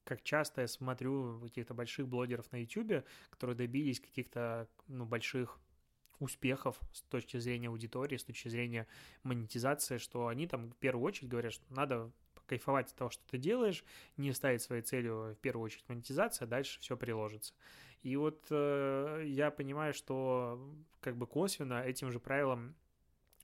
как часто я смотрю каких-то больших блогеров на YouTube, которые добились каких-то, ну, больших успехов с точки зрения аудитории, с точки зрения монетизации, что они там в первую очередь говорят, что надо кайфовать от того, что ты делаешь, не ставить своей целью в первую очередь монетизация, а дальше все приложится. И вот э, я понимаю, что как бы косвенно этим же правилом,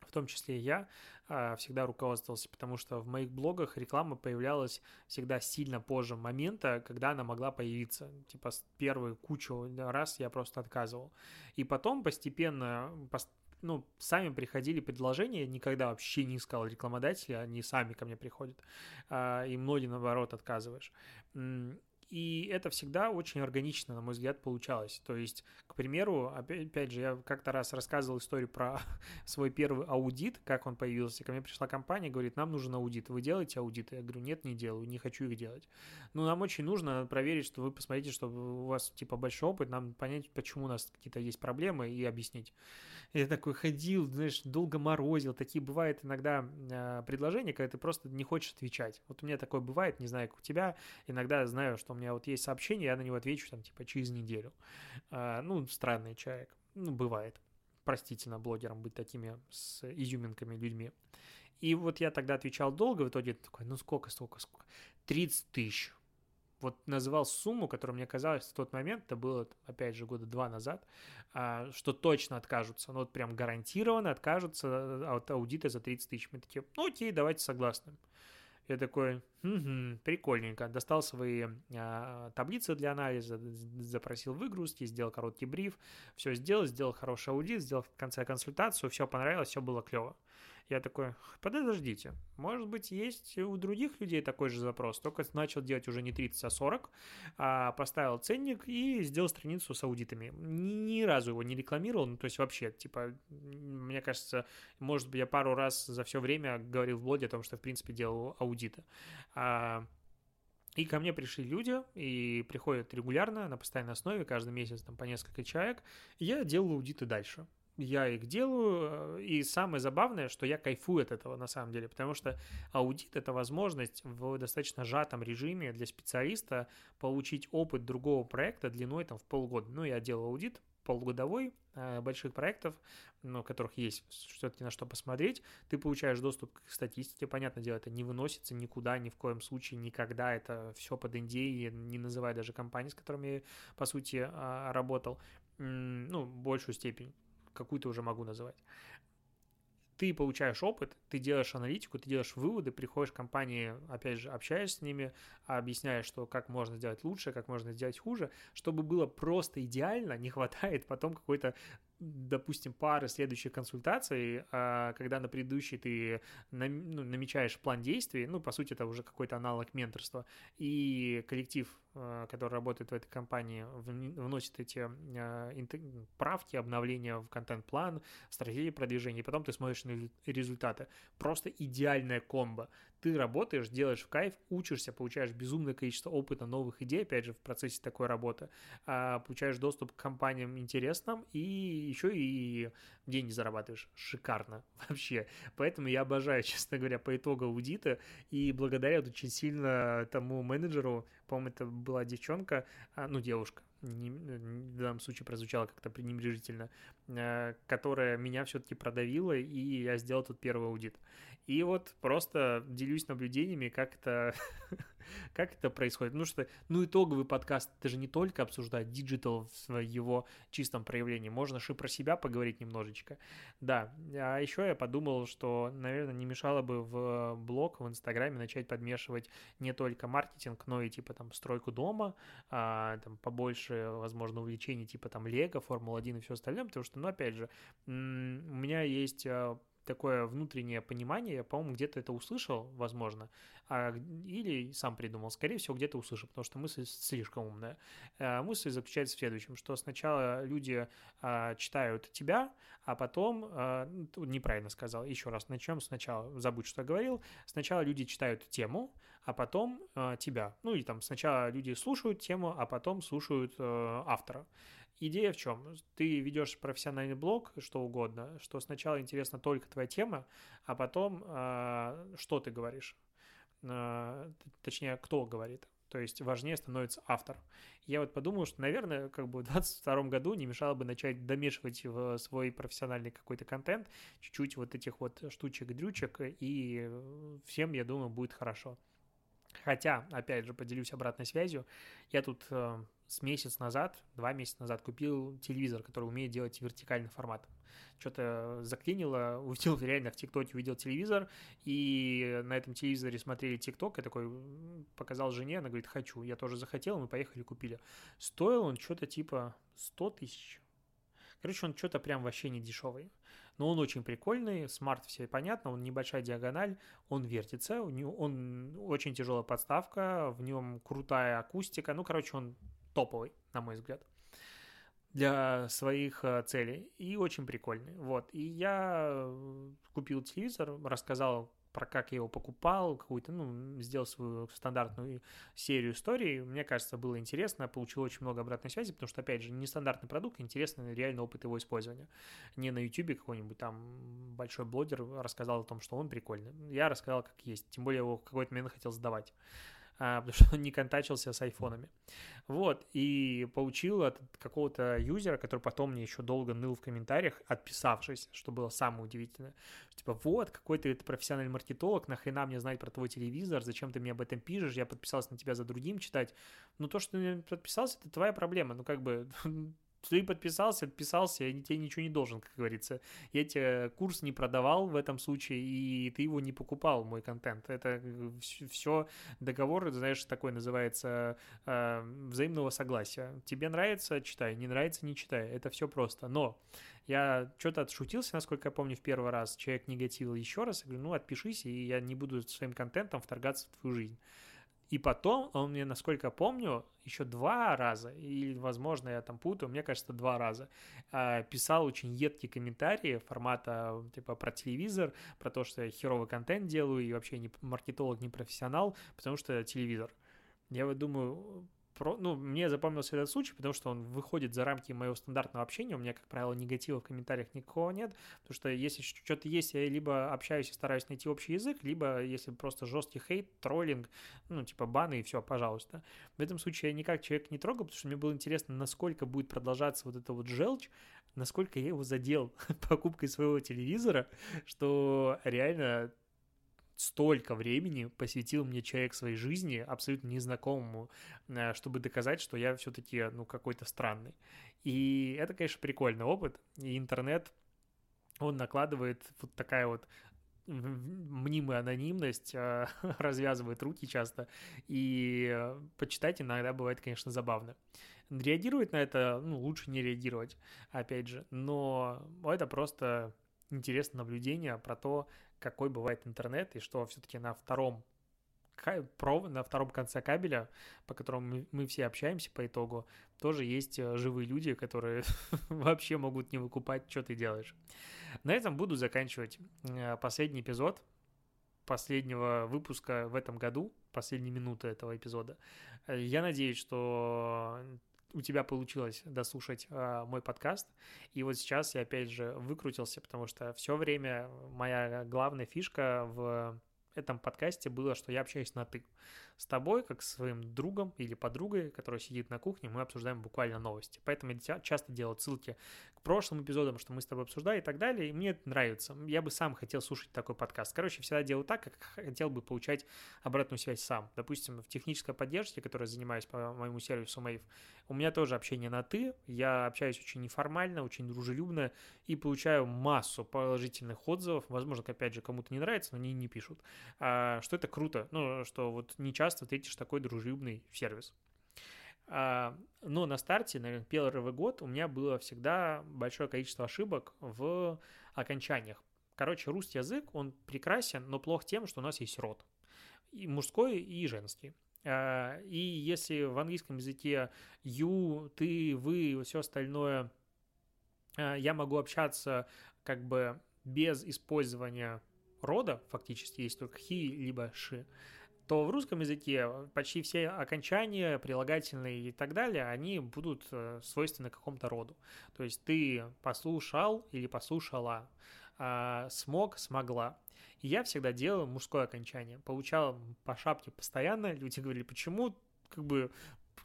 в том числе и я, э, всегда руководствовался, потому что в моих блогах реклама появлялась всегда сильно позже момента, когда она могла появиться. Типа первую кучу раз я просто отказывал. И потом постепенно... Пост- Ну, сами приходили предложения, никогда вообще не искал рекламодателя, они сами ко мне приходят, и многие, наоборот, отказываешь. И это всегда очень органично, на мой взгляд, получалось. То есть, к примеру, опять же, я как-то раз рассказывал историю про свой первый аудит, как он появился. Ко мне пришла компания, говорит, нам нужен аудит. Вы делаете аудиты? Я говорю, нет, не делаю, не хочу их делать. Ну, нам очень нужно проверить, что вы посмотрите, что у вас, типа, большой опыт, нам понять, почему у нас какие-то есть проблемы, и объяснить. Я такой ходил, знаешь, долго морозил. Такие бывают иногда предложения, когда ты просто не хочешь отвечать. Вот у меня такое бывает, не знаю, как у тебя. Иногда знаю, что меня вот есть сообщение, я на него отвечу там типа через неделю. А, ну, странный человек. Ну, бывает. Простительно блогерам быть такими с изюминками людьми. И вот я тогда отвечал долго, в итоге такой, ну сколько, сколько, сколько? тридцать тысяч. Вот называл сумму, которая мне казалась в тот момент, это было, опять же, года два назад, что точно откажутся. Ну вот прям гарантированно откажутся от аудита за тридцать тысяч. Мы такие, ну окей, давайте согласны. Я такой, угу, прикольненько. Достал свои а, таблицы для анализа, запросил выгрузки, сделал короткий бриф, все сделал, сделал хороший аудит, сделал в конце консультацию, все понравилось, все было клево. Я такой, подождите, может быть, есть у других людей такой же запрос, только начал делать уже не тридцать, а сорок, а поставил ценник и сделал страницу с аудитами. Ни, ни разу его не рекламировал, ну, то есть вообще, типа, мне кажется, может быть, я пару раз за все время говорил в блоге о том, что, в принципе, делал аудиты. И ко мне пришли люди, и приходят регулярно, на постоянной основе, каждый месяц там по несколько человек, и я делал аудиты дальше. Я их делаю, и самое забавное, что я кайфую от этого на самом деле, потому что аудит – это возможность в достаточно сжатом режиме для специалиста получить опыт другого проекта длиной там в полгода. Ну, я делал аудит полугодовой больших проектов, ну, которых есть все-таки на что посмотреть, ты получаешь доступ к статистике, понятное дело, это не выносится никуда, ни в коем случае, никогда, это все под эн ди эй, не называя даже компании, с которыми я, по сути, работал, ну, большую степень. Какую-то уже могу называть. Ты получаешь опыт, ты делаешь аналитику, ты делаешь выводы, приходишь к компании, опять же, общаешься с ними, объясняешь, что как можно сделать лучше, как можно сделать хуже, чтобы было просто идеально, не хватает потом какой-то, допустим, пары следующих консультаций, когда на предыдущей ты намечаешь план действий, ну, по сути, это уже какой-то аналог менторства, и коллектив, который работает в этой компании, вносит эти правки, обновления в контент-план, стратегии продвижения, и потом ты смотришь на результаты. Просто идеальная комбо. Ты работаешь, делаешь в кайф, учишься, получаешь безумное количество опыта, новых идей, опять же, в процессе такой работы, получаешь доступ к компаниям интересным и еще и деньги зарабатываешь. Шикарно вообще. Поэтому я обожаю, честно говоря, по итогу аудита и благодаря очень сильно тому менеджеру, по-моему, это была девчонка, ну, девушка, не, в данном случае прозвучало как-то пренебрежительно, которая меня все-таки продавила, и я сделал тут первый аудит. И вот просто делюсь наблюдениями, как это, как это происходит. Ну что, ну итоговый подкаст, это же не только обсуждать диджитал в его чистом проявлении, можно же и про себя поговорить немножечко. Да, а еще я подумал, что, наверное, не мешало бы в блог, в Инстаграме начать подмешивать не только маркетинг, но и типа там стройку дома, а, там побольше, возможно, увлечений типа там Лего, Формула один и все остальное, потому что, ну опять же, у меня есть... такое внутреннее понимание, я, по-моему, где-то это услышал, возможно, а, или сам придумал, скорее всего, где-то услышал, потому что мысль слишком умная. А, мысль заключается в следующем, что сначала люди а, читают тебя, а потом, а, неправильно сказал, еще раз, начнем сначала, забудь, что я говорил, сначала люди читают тему, а потом а, тебя, ну или там сначала люди слушают тему, а потом слушают а, автора. Идея в чем? Ты ведешь профессиональный блог, что угодно, что сначала интересна только твоя тема, а потом э, что ты говоришь, э, точнее, кто говорит. То есть важнее становится автор. Я вот подумал, что, наверное, как бы в двадцать втором году не мешало бы начать домешивать в свой профессиональный какой-то контент чуть-чуть вот этих вот штучек-дрючек, и всем, я думаю, будет хорошо. Хотя, опять же, поделюсь обратной связью, я тут... Э, с месяц назад, два месяца назад купил телевизор, который умеет делать вертикальный формат. Что-то заклинило, увидел реально в ТикТоке, увидел телевизор, и на этом телевизоре смотрели ТикТок, я такой показал жене, она говорит, хочу, я тоже захотел, мы поехали, купили. Стоил он что-то типа сто тысяч. Короче, он что-то прям вообще не дешевый. Но он очень прикольный, смарт, все понятно, он небольшая диагональ, он вертится, у него, он очень тяжелая подставка, в нем крутая акустика, ну, короче, он топовый, на мой взгляд, для своих целей. И очень прикольный. Вот. И я купил телевизор, рассказал, про как я его покупал, какую-то, ну, сделал свою стандартную серию историй. Мне кажется, было интересно, получил очень много обратной связи, потому что, опять же, нестандартный продукт, интересный реально опыт его использования. Не на YouTube какой-нибудь там большой блогер рассказал о том, что он прикольный. Я рассказал, как есть. Тем более, я его в какой-то момент хотел сдавать. потому что он не контачился с айфонами. Вот, и получил от какого-то юзера, который потом мне еще долго ныл в комментариях, отписавшись, что было самое удивительное. Типа, вот, какой ты профессиональный маркетолог, нахрена мне знать про твой телевизор, зачем ты мне об этом пишешь, я подписался на тебя за другим читать. Ну, то, что ты подписался, это твоя проблема, ну, как бы... Ты подписался, отписался, я тебе ничего не должен, как говорится. Я тебе курс не продавал в этом случае, и ты его не покупал, мой контент. Это все договор, знаешь, такой называется, э, взаимного согласия. Тебе нравится — читай, не нравится — не читай. Это все просто. Но я что-то отшутился, насколько я помню, в первый раз. Человек негативил еще раз. Я говорю, ну, отпишись, и я не буду своим контентом вторгаться в твою жизнь. И потом он мне, насколько помню, еще два раза, или, возможно, я там путаю, мне кажется, два раза, писал очень едкие комментарии формата типа про телевизор, про то, что я херовый контент делаю и вообще не маркетолог, не профессионал, потому что телевизор. Я вот думаю... Ну, мне запомнился этот случай, потому что он выходит за рамки моего стандартного общения. У меня, как правило, негатива в комментариях никакого нет, потому что если что-то есть, я либо общаюсь и стараюсь найти общий язык, либо если просто жесткий хейт, троллинг, ну, типа баны и все, пожалуйста. В этом случае я никак человека не трогал, потому что мне было интересно, насколько будет продолжаться вот эта вот желчь, насколько я его задел покупкой своего телевизора, что реально... Столько времени посвятил мне человек своей жизни, абсолютно незнакомому, чтобы доказать, что я все-таки, ну, какой-то странный. И это, конечно, прикольный опыт. И интернет, он накладывает вот такая вот мнимая анонимность, развязывает руки часто. И почитать иногда бывает, конечно, забавно. Реагировать на это, ну, лучше не реагировать, опять же. Но это просто... Интересное наблюдение про то, какой бывает интернет и что все-таки на втором, на втором конце кабеля, по которому мы все общаемся по итогу, тоже есть живые люди, которые вообще могут не выкупать, что ты делаешь. На этом буду заканчивать последний эпизод последнего выпуска в этом году, последние минуты этого эпизода. Я надеюсь, что... у тебя получилось дослушать э, мой подкаст, и вот сейчас я опять же выкрутился, потому что все время моя главная фишка в этом подкасте было, что я общаюсь на «ты». С тобой, как с своим другом или подругой, которая сидит на кухне, мы обсуждаем буквально новости. Поэтому я часто делаю ссылки к прошлым эпизодам, что мы с тобой обсуждали и так далее, и мне это нравится. Я бы сам хотел слушать такой подкаст. Короче, всегда делаю так, как хотел бы получать обратную связь сам. Допустим, в технической поддержке, которой занимаюсь по моему сервису Maeve, у меня тоже общение на «ты». Я общаюсь очень неформально, очень дружелюбно и получаю массу положительных отзывов. Возможно, опять же, кому-то не нравится, но они не пишут. Что это круто, ну, что вот не часто встретишь такой дружелюбный сервис. Но на старте, наверное, первый год у меня было всегда большое количество ошибок в окончаниях. Короче, русский язык, он прекрасен, но плох тем, что у нас есть род. И мужской, и женский. И если в английском языке you, ты, вы, все остальное, я могу общаться как бы без использования рода, фактически, есть только he, либо she, то в русском языке почти все окончания, прилагательные и так далее, они будут свойственны какому-то роду. То есть ты послушал или послушала, смог, смогла. И я всегда делал мужское окончание. Получал по шапке постоянно. Люди говорили, почему как бы...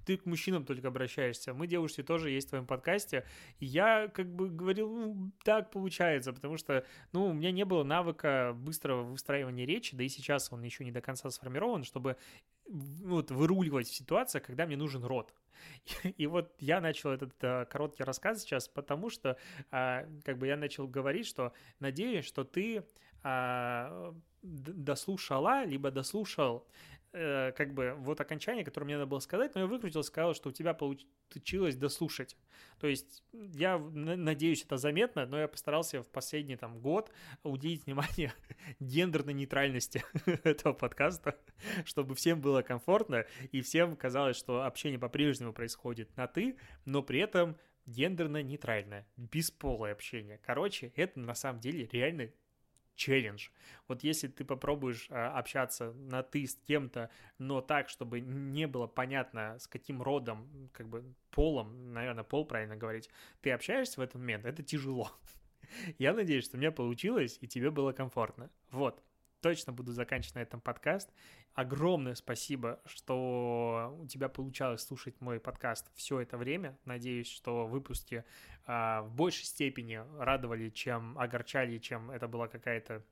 ты к мужчинам только обращаешься, мы, девушки, тоже есть в твоем подкасте, и я как бы говорил, ну, так получается, потому что, ну, у меня не было навыка быстрого выстраивания речи, да и сейчас он еще не до конца сформирован, чтобы вот выруливать в ситуациях, когда мне нужен род. И вот я начал этот а, короткий рассказ сейчас, потому что а, как бы я начал говорить, что надеюсь, что ты а, дослушала, либо дослушал э, как бы вот окончание, которое мне надо было сказать, но я выкрутил, сказал, что у тебя получилось дослушать. То есть я надеюсь, это заметно, но я постарался в последний там год уделить внимание гендерной нейтральности этого подкаста, чтобы всем было комфортно и всем казалось, что общение по-прежнему происходит на «ты», но при этом гендерно-нейтральное, бесполое общение. Короче, это на самом деле реально челлендж. Вот если ты попробуешь а, общаться на «ты» с кем-то, но так, чтобы не было понятно, с каким родом, как бы полом, наверное, пол правильно говорить, ты общаешься в этот момент, это тяжело. Я надеюсь, что у меня получилось и тебе было комфортно. Вот. точно буду заканчивать на этом подкаст. Огромное спасибо, что у тебя получалось слушать мой подкаст все это время. Надеюсь, что выпуски э, в большей степени радовали, чем огорчали, чем это была какая-то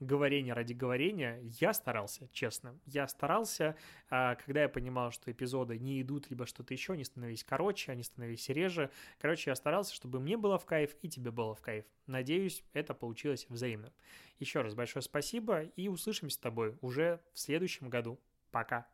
говорение ради говорения. Я старался, честно. Я старался, когда я понимал, что эпизоды не идут, либо что-то еще, они становились короче, они становились реже. Короче, я старался, чтобы мне было в кайф и тебе было в кайф. Надеюсь, это получилось взаимно. Еще раз большое спасибо и услышимся с тобой уже в следующем году. Пока!